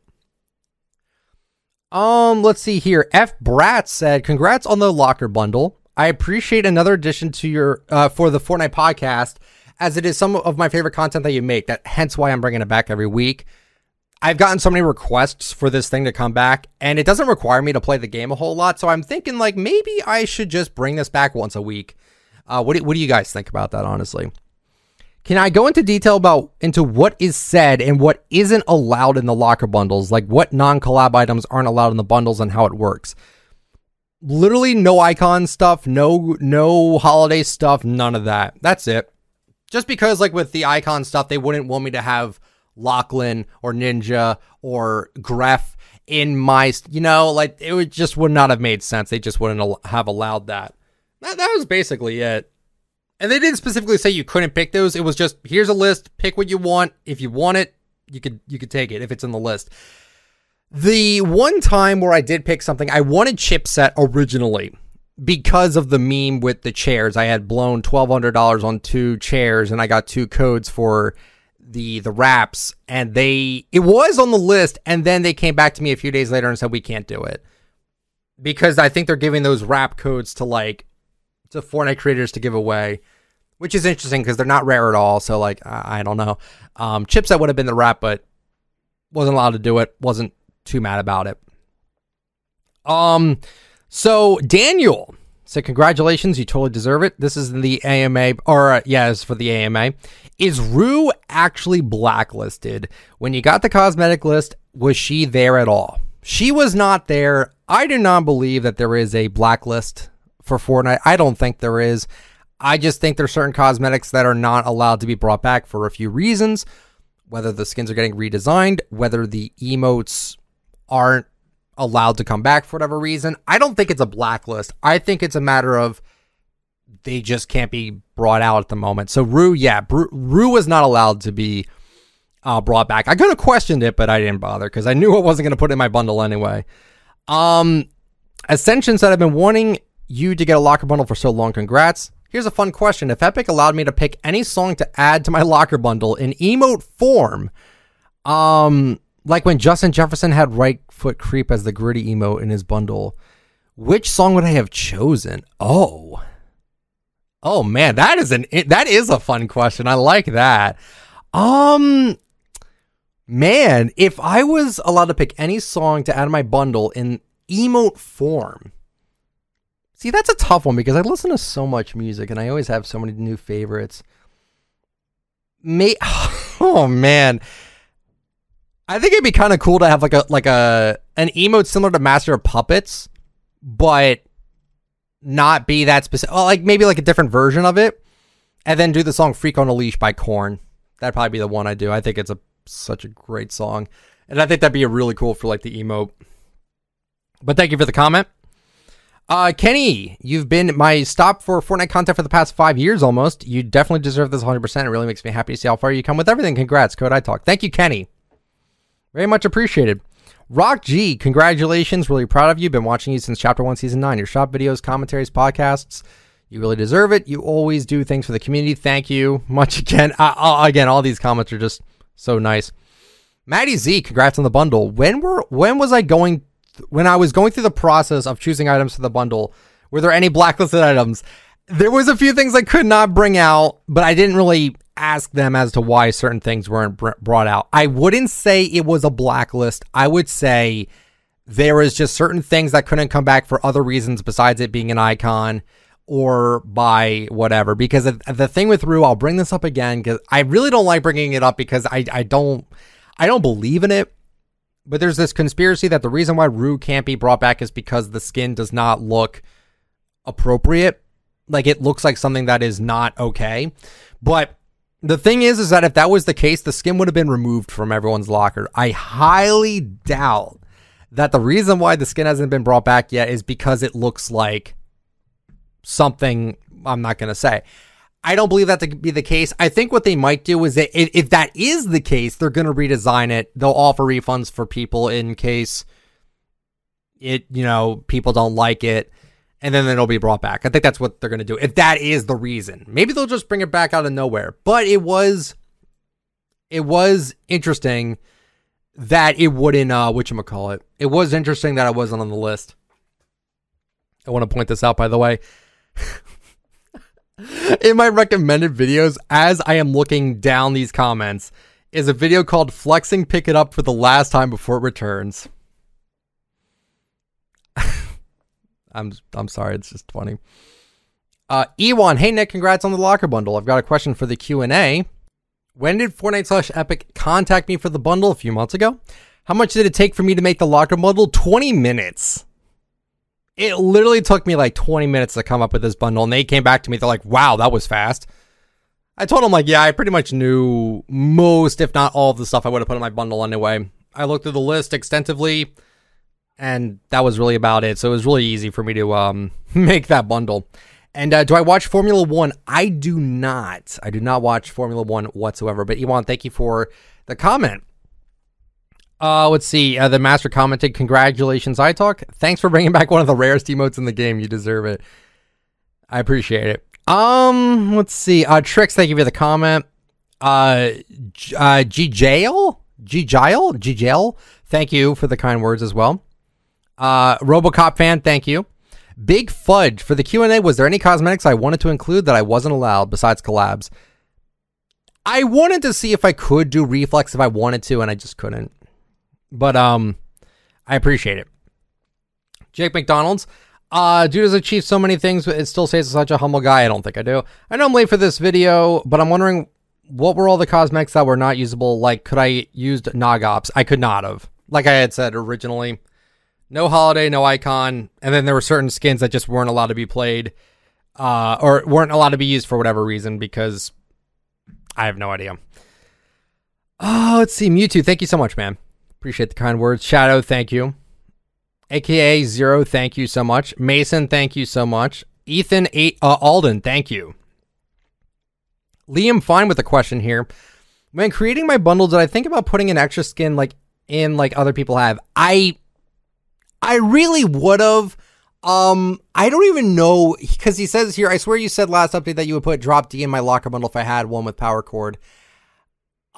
Let's see here. F Brat said, "Congrats on the locker bundle. I appreciate another addition to your for the Fortnite podcast, as it is some of my favorite content that you make. That hence why I'm bringing it back every week. I've gotten so many requests for this thing to come back, and it doesn't require me to play the game a whole lot. So I'm thinking like maybe I should just bring this back once a week. What do you guys think about that? Honestly, can I go into detail about into what is said and what isn't allowed in the locker bundles? Like what non-collab items aren't allowed in the bundles and how it works? Literally no icon stuff, no holiday stuff, none of that. That's it. Just because like with the icon stuff, they wouldn't want me to have Lachlan or Ninja or Gref in my, you know, like it would just would not have made sense. They just wouldn't have allowed that. That was basically it. And they didn't specifically say you couldn't pick those. It was just, here's a list, pick what you want. If you want it, you could take it if it's in the list. The one time where I did pick something, I wanted Chipset originally because of the meme with the chairs. I had blown $1,200 on two chairs and I got two codes for the wraps, and it was on the list, and then they came back to me a few days later and said we can't do it because I think they're giving those wrap codes to like to Fortnite creators to give away, which is interesting because they're not rare at all. So like I don't know, Chipset would have been the wrap, but wasn't allowed to do it. Wasn't too mad about it. So Daniel said, "Congratulations, you totally deserve it. This is in the AMA, or yeah, it's for the AMA. Is Rue actually blacklisted? When you got the cosmetic list, was she there at all?" She was not there. I do not believe that there is a blacklist for Fortnite. I don't think there is. I just think there's certain cosmetics that are not allowed to be brought back for a few reasons. Whether the skins are getting redesigned, whether the emotes aren't allowed to come back for whatever reason. I don't think it's a blacklist. I think it's a matter of they just can't be brought out at the moment. So Rue was not allowed to be brought back. I could have questioned it, but I didn't bother because I knew I wasn't going to put it in my bundle anyway. Ascension said, "I've been wanting you to get a locker bundle for so long. Congrats. Here's a fun question. If Epic allowed me to pick any song to add to my locker bundle in emote form, like when Justin Jefferson had Right Foot Creep as the gritty emote in his bundle, which song would I have chosen?" Oh man, that is a fun question. I like that. Man, if I was allowed to pick any song to add to my bundle in emote form. See, that's a tough one because I listen to so much music and I always have so many new favorites. Oh man. I think it'd be kind of cool to have an emote similar to Master Puppets, but not be that specific. Well, like maybe like a different version of it, and then do the song "Freak on a Leash" by Korn. That'd probably be the one I do. I think it's such a great song, and I think that'd be really cool for like the emote. But thank you for the comment, Kenny. You've been my stop for Fortnite content for the past 5 years almost. You definitely deserve this 100%. It really makes me happy to see how far you come with everything. Congrats, Code I Talk. Thank you, Kenny. Very much appreciated. Rock G, "Congratulations. Really proud of you. Been watching you since Chapter 1, Season 9. Your shop videos, commentaries, podcasts. You really deserve it. You always do things for the community. Thank you much again." Again, all these comments are just so nice. Maddie Z, "Congrats on the bundle. When I was going through the process of choosing items for the bundle, were there any blacklisted items? There was a few things I could not bring out, but I didn't really ask them as to why certain things weren't brought out. I wouldn't say it was a blacklist. I would say there was just certain things that couldn't come back for other reasons besides it being an icon or by whatever. Because the thing with Rue, I'll bring this up again because I really don't like bringing it up because I don't believe in it. But there's this conspiracy that the reason why Rue can't be brought back is because the skin does not look appropriate. Like, it looks like something that is not okay. But the thing is that if that was the case, the skin would have been removed from everyone's locker. I highly doubt that the reason why the skin hasn't been brought back yet is because it looks like something I'm not going to say. I don't believe that to be the case. I think what they might do is that if that is the case, they're going to redesign it. They'll offer refunds for people in case it, you know, people don't like it, and then it'll be brought back. I think that's what they're going to do. If that is the reason, maybe they'll just bring it back out of nowhere. But it was interesting that it wouldn't, whatchamacallit. It was interesting that it wasn't on the list. I want to point this out, by the way. In my recommended videos, as I am looking down these comments, is a video called Flexing Pick It Up for the Last Time Before It Returns. I'm sorry, it's just funny. Ewan, hey Nick, congrats on the locker bundle. I've got a question for the Q&A. When did Fortnite/Epic contact me for the bundle? A few months ago. How much did it take for me to make the locker bundle? 20 minutes. It literally took me like 20 minutes to come up with this bundle, and they came back to me. They're like, wow, that was fast. I told them, like, yeah, I pretty much knew most, if not all, of the stuff I would have put in my bundle anyway. I looked through the list extensively, and that was really about it. So it was really easy for me to make that bundle. And do I watch Formula One? I do not. I do not watch Formula One whatsoever. But Ewan, thank you for the comment. Let's see. The master commented, congratulations, I Talk. Thanks for bringing back one of the rarest emotes in the game. You deserve it. I appreciate it. Let's see. Trix, thank you for the comment. G-Jail, thank you for the kind words as well. Robocop fan, thank you. Big Fudge, for the Q&A, was there any cosmetics I wanted to include that I wasn't allowed besides collabs? I wanted to see if I could do Reflex if I wanted to, and I just couldn't. But I appreciate it. Jake McDonald's. Dude has achieved so many things, but it still stays such a humble guy. I don't think I do. I know I'm late for this video, but I'm wondering, what were all the cosmetics that were not usable? Like, could I used Nogops? I could not have. Like I had said originally, no holiday, no icon. And then there were certain skins that just weren't allowed to be played or weren't allowed to be used for whatever reason, because I have no idea. Oh, let's see. Mewtwo, thank you so much, man. Appreciate the kind words. Shadow, thank you. AKA Zero, thank you so much. Mason, thank you so much. Ethan Alden, thank you. Liam Fine with a question here. When creating my bundle, did I think about putting an extra skin like other people have? I really would have. I don't even know, because he says here, I swear you said last update that you would put Drop D in my locker bundle if I had one with Power Chord.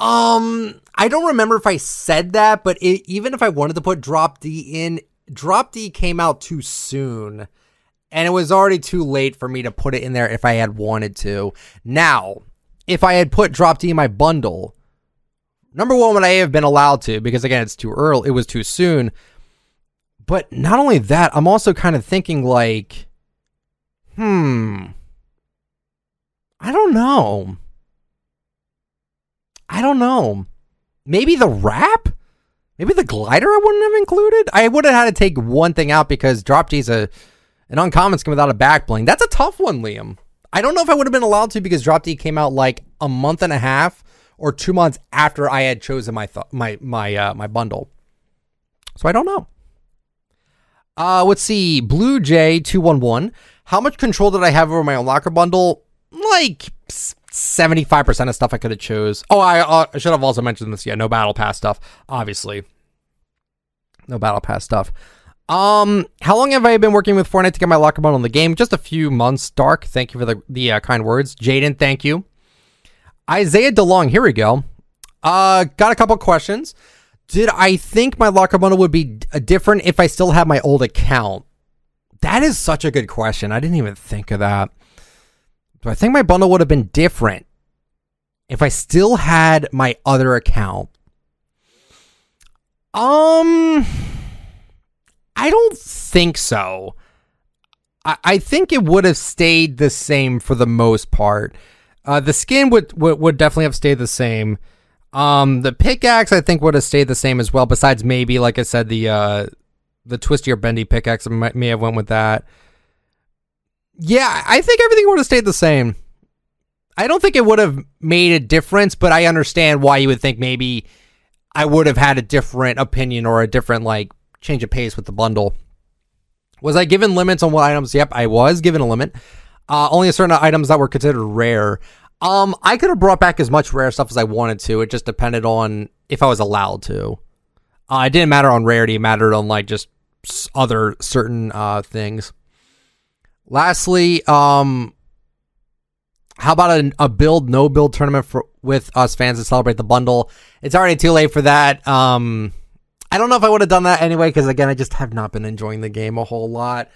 I don't remember if I said that, but even if I wanted to put Drop D in, Drop D came out too soon, and it was already too late for me to put it in there if I had wanted to. Now, if I had put Drop D in my bundle, number one, would I have been allowed to? Because again, it's too early. It was too soon. But not only that, I'm also kind of thinking like, I don't know. Maybe the wrap? Maybe the glider I wouldn't have included? I would have had to take one thing out because Drop D's an uncommon skin without a back bling. That's a tough one, Liam. I don't know if I would have been allowed to, because Drop D came out like a month and a half or 2 months after I had chosen my bundle. So I don't know. Let's see. Blue Jay 211. How much control did I have over my own locker bundle? Like 75% of stuff I could have chose. Oh, I should have also mentioned this. Yeah, no battle pass stuff. Obviously, no battle pass stuff. How long have I been working with Fortnite to get my locker bundle in the game? Just a few months. Dark, thank you for the kind words. Jaden, thank you. Isaiah DeLong, here we go. Got a couple questions. Did I think my locker bundle would be different if I still had my old account? That is such a good question. I didn't even think of that. So I think my bundle would have been different if I still had my other account. don't think so. I think it would have stayed the same for the most part. The skin would definitely have stayed the same. The pickaxe, I think, would have stayed the same as well, besides maybe, like I said, the twisty or bendy pickaxe may have went with that. Yeah, I think everything would have stayed the same. I don't think it would have made a difference, but I understand why you would think maybe I would have had a different opinion or a different, like, change of pace with the bundle. Was I given limits on what items? Yep, I was given a limit. Only a certain items that were considered rare. I could have brought back as much rare stuff as I wanted to. It just depended on if I was allowed to. It didn't matter on rarity. It mattered on, like, just other certain things. Lastly, how about a build, no build tournament with us fans to celebrate the bundle? It's already too late for that. I don't know if I would have done that anyway, because, again, I just have not been enjoying the game a whole lot.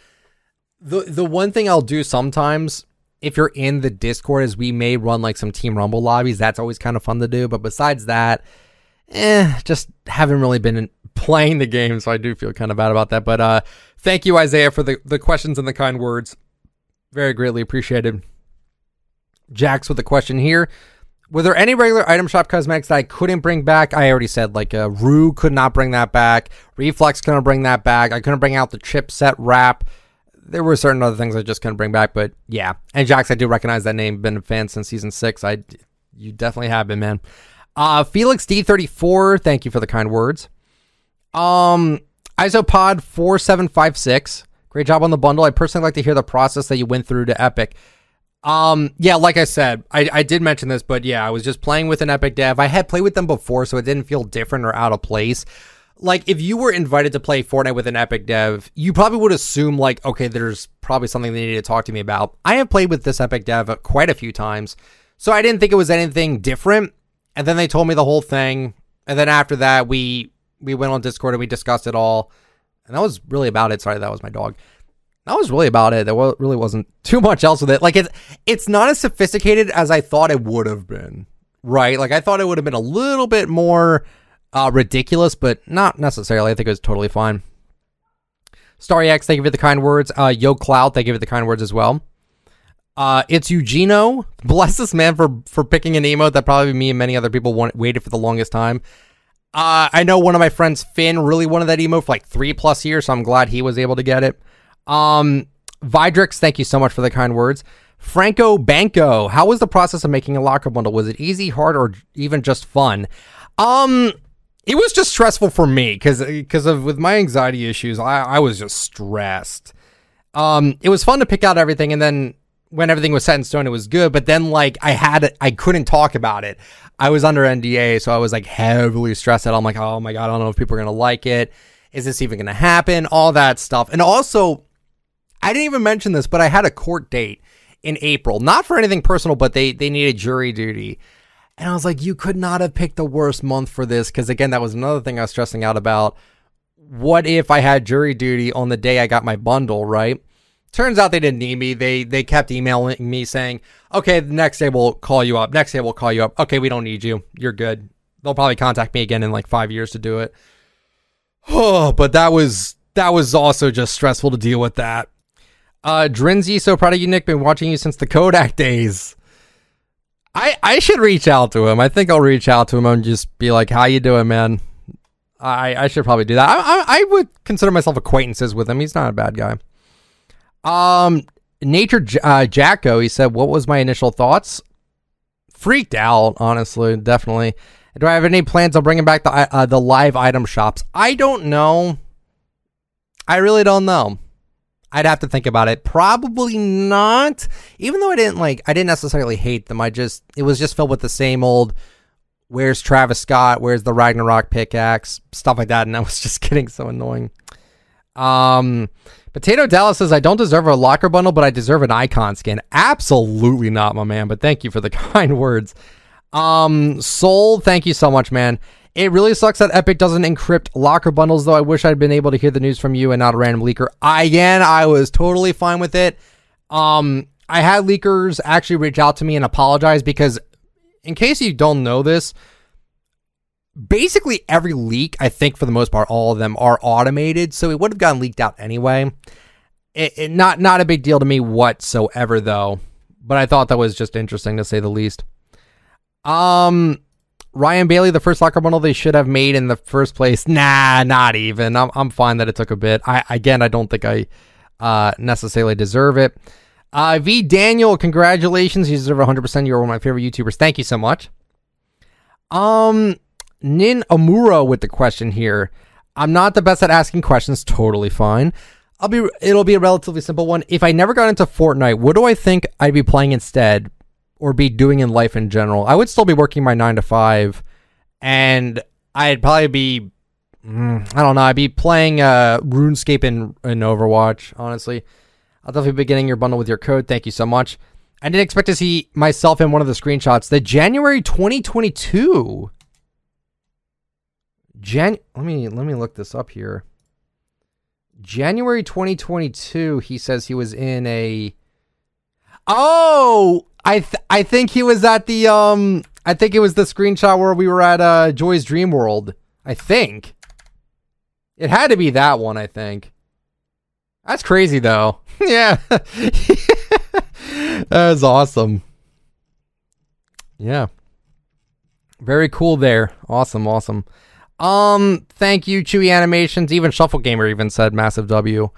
The one thing I'll do sometimes, if you're in the Discord, is we may run, like, some Team Rumble lobbies. That's always kind of fun to do. But besides that, just haven't really been playing the game, so I do feel kind of bad about that. But thank you, Isaiah, for the questions and the kind words. Very greatly appreciated. Jax with a question here. Were there any regular item shop cosmetics that I couldn't bring back? I already said, like, Rue could not bring that back. Reflex couldn't bring that back. I couldn't bring out the chipset wrap. There were certain other things I just couldn't bring back, but yeah. And Jax, I do recognize that name. Been a fan since season 6. You definitely have been, man. Felix D34, thank you for the kind words. Isopod 4756, great job on the bundle. I personally like to hear the process that you went through to Epic. Yeah, like I said, I did mention this, but yeah, I was just playing with an Epic dev. I had played with them before, so it didn't feel different or out of place. Like, if you were invited to play Fortnite with an Epic dev, you probably would assume, like, okay, there's probably something they need to talk to me about. I have played with this Epic dev quite a few times, so I didn't think it was anything different. And then they told me the whole thing. And then after that, we went on Discord and we discussed it all. And that was really about it. Sorry, that was my dog. That was really about it. There really wasn't too much else with it. Like, it's not as sophisticated as I thought it would have been, right? Like, I thought it would have been a little bit more ridiculous, but not necessarily. I think it was totally fine. StarryX, thank you for the kind words. Yo Cloud, thank you for the kind words as well. It's Eugenio. Bless this man for picking an emote that probably me and many other people waited for the longest time. I know one of my friends, Finn, really wanted that emote for like 3+ years, so I'm glad he was able to get it. Vidrix, thank you so much for the kind words. Franco Banco, how was the process of making a locker bundle? Was it easy, hard, or even just fun? It was just stressful for me because of with my anxiety issues, I was just stressed. It was fun to pick out everything, and then when everything was set in stone, it was good. But then, like, I couldn't talk about it. I was under NDA, so I was, like, heavily stressed out. I'm like, oh my god, I don't know if people are gonna like it. Is this even gonna happen? All that stuff. And also, I didn't even mention this, but I had a court date in April, not for anything personal, but they needed jury duty. And I was like, you could not have picked the worst month for this. Because, again, that was another thing I was stressing out about. What if I had jury duty on the day I got my bundle, right? Turns out they didn't need me. They kept emailing me saying, okay, the next day we'll call you up. Next day we'll call you up. Okay, we don't need you. You're good. They'll probably contact me again in like 5 years to do it. Oh, but that was also just stressful to deal with that. Drinzy, so proud of you, Nick. Been watching you since the Kodak days. I should reach out to him. I think I'll reach out to him and just be like, how you doing, man? I should probably do that. I would consider myself acquaintances with him. He's not a bad guy. Nature Jacko, he said, what was my initial thoughts? Freaked out, honestly, definitely. Do I have any plans on bringing back the live item shops? I don't know. I really don't know. I'd have to think about it. Probably not. Even though I didn't necessarily hate them. It was just filled with the same old, where's Travis Scott? Where's the Ragnarok pickaxe? Stuff like that. And that was just getting so annoying. Potato Dallas says, I don't deserve a locker bundle, but I deserve an icon skin. Absolutely not, my man. But thank you for the kind words. Soul, thank you so much, man. It really sucks that Epic doesn't encrypt locker bundles, though. I wish I'd been able to hear the news from you and not a random leaker. I was totally fine with it. I had leakers actually reach out to me and apologize because, in case you don't know this, basically every leak, I think for the most part, all of them are automated, so it would have gotten leaked out anyway. Not a big deal to me whatsoever, though. But I thought that was just interesting, to say the least. Ryan Bailey, the first soccer bundle they should have made in the first place. Nah, not even. I'm fine that it took a bit. I don't think I necessarily deserve it. V. Daniel, congratulations. You deserve 100%. You're one of my favorite YouTubers. Thank you so much. Nin Amuro with the question here. I'm not the best at asking questions. Totally fine. It'll be a relatively simple one. If I never got into Fortnite, what do I think I'd be playing instead or be doing in life in general? I would still be working my 9 to 5, and I'd probably be, I don't know, I'd be playing RuneScape in Overwatch, honestly. I'll definitely be getting your bundle with your code. Thank you so much. I didn't expect to see myself in one of the screenshots. The January 2022. Let me look this up here. January 2022, he says he was in a... Oh! I think he was at the... I think it was the screenshot where we were at Joy's Dream World. I think. It had to be that one, I think. That's crazy, though. Yeah. That was awesome. Yeah. Very cool there. Awesome. Thank you, Chewy Animations. Even Shuffle Gamer even said massive W.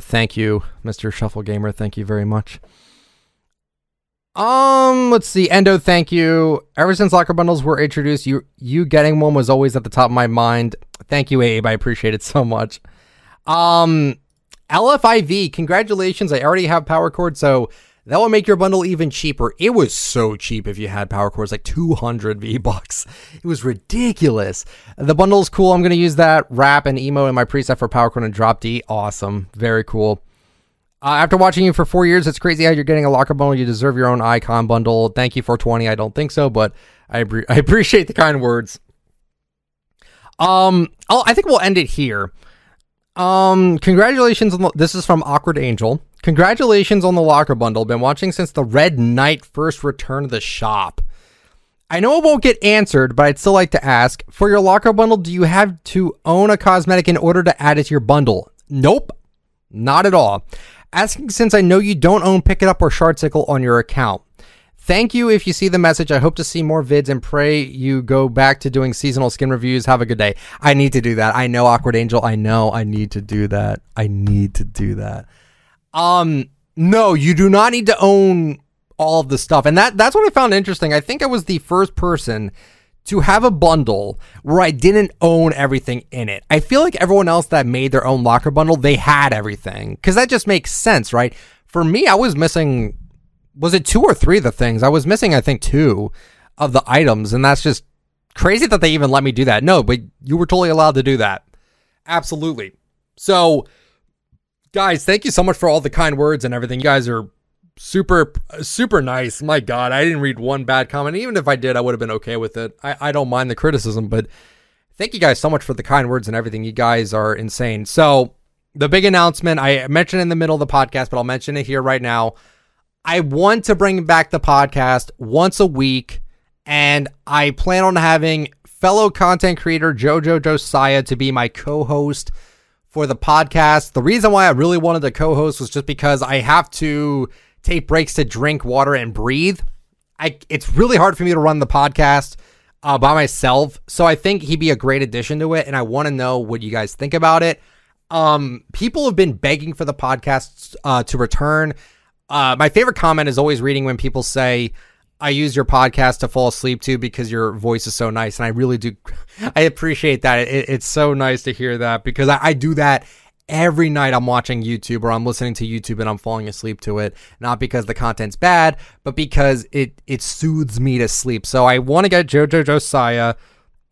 Thank you, Mr. Shuffle Gamer. Thank you very much. Let's see. Endo, thank you. Ever since locker bundles were introduced, you getting one was always at the top of my mind. Thank you, Abe. I appreciate it so much. LFIV, congratulations. I already have Power Chord, so that will make your bundle even cheaper. It was so cheap if you had Power Chords, like 200 V-Bucks. It was ridiculous. The bundle's cool. I'm going to use that rap and emo in my preset for Power Chord and Drop D. Awesome. Very cool. After watching you for 4 years, it's crazy how you're getting a locker bundle. You deserve your own icon bundle. Thank you, 420. I don't think so, but I appreciate the kind words. I think we'll end it here. Congratulations on this is from Awkward Angel. Congratulations on the locker bundle. Been watching since the Red Knight first returned to the shop. I know it won't get answered, but I'd still like to ask, for your locker bundle, do you have to own a cosmetic in order to add it to your bundle? Nope. Not at all. Asking since I know you don't own Pick It Up or Shardsickle on your account. Thank you if you see the message. I hope to see more vids and pray you go back to doing seasonal skin reviews. Have a good day. I need to do that. I know, Awkward Angel. I know I need to do that. No, you do not need to own all of the stuff. And that's what I found interesting. I think I was the first person to have a bundle where I didn't own everything in it. I feel like everyone else that made their own locker bundle, they had everything. Because that just makes sense, right? For me, I was missing, was it 2 or 3 of the things? I was missing, I think, 2 of the items. And that's just crazy that they even let me do that. No, but you were totally allowed to do that. Absolutely. So... guys, thank you so much for all the kind words and everything. You guys are super, super nice. My God, I didn't read one bad comment. Even if I did, I would have been okay with it. I don't mind the criticism, but thank you guys so much for the kind words and everything. You guys are insane. So the big announcement, I mentioned in the middle of the podcast, but I'll mention it here right now. I want to bring back the podcast once a week, and I plan on having fellow content creator JoJo Josiah to be my co-host for the podcast. The reason why I really wanted to co-host was just because I have to take breaks to drink water and breathe. It's really hard for me to run the podcast by myself. So I think he'd be a great addition to it. And I want to know what you guys think about it. People have been begging for the podcast to return. My favorite comment is always reading when people say, I use your podcast to fall asleep to because your voice is so nice. And I really do. I appreciate that. It's so nice to hear that because I do that every night. I'm watching YouTube or I'm listening to YouTube and I'm falling asleep to it. Not because the content's bad, but because it soothes me to sleep. So I want to get JoJo Josiah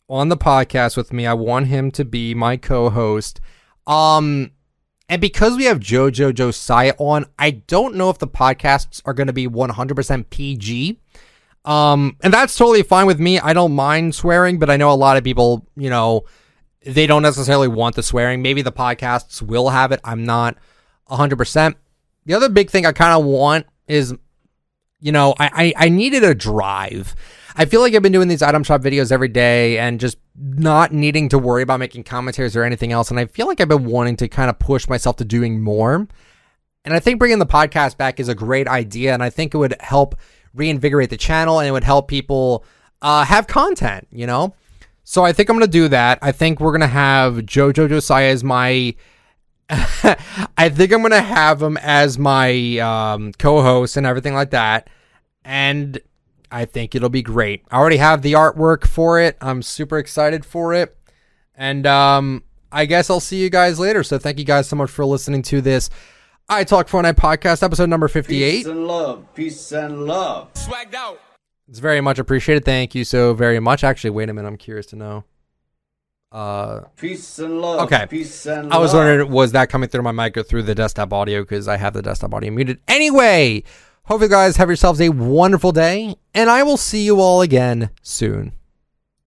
on the podcast with me. I want him to be my co-host. And because we have JoJo Josiah on, I don't know if the podcasts are going to be 100% PG. And that's totally fine with me. I don't mind swearing, but I know a lot of people, you know, they don't necessarily want the swearing. Maybe the podcasts will have it. I'm not 100%. The other big thing I kind of want is you know, I needed a drive. I feel like I've been doing these item shop videos every day and just not needing to worry about making commentaries or anything else. And I feel like I've been wanting to kind of push myself to doing more. And I think bringing the podcast back is a great idea. And I think it would help reinvigorate the channel, and it would help people have content, you know? So I think I'm going to do that. I think we're going to have JoJo Josiah as my... I think I'm going to have him as my co-host and everything like that. And... I think it'll be great. I already have the artwork for it. I'm super excited for it. And I guess I'll see you guys later. So thank you guys so much for listening to this I Talk Fortnite podcast, episode number 58. Peace and love. Peace and love. Swagged out. It's very much appreciated. Thank you so very much. Actually, wait a minute. I'm curious to know. Peace and love. Okay. Peace and love. I was wondering, was that coming through my mic or through the desktop audio? Because I have the desktop audio muted. Anyway. Hope you guys have yourselves a wonderful day, and I will see you all again soon.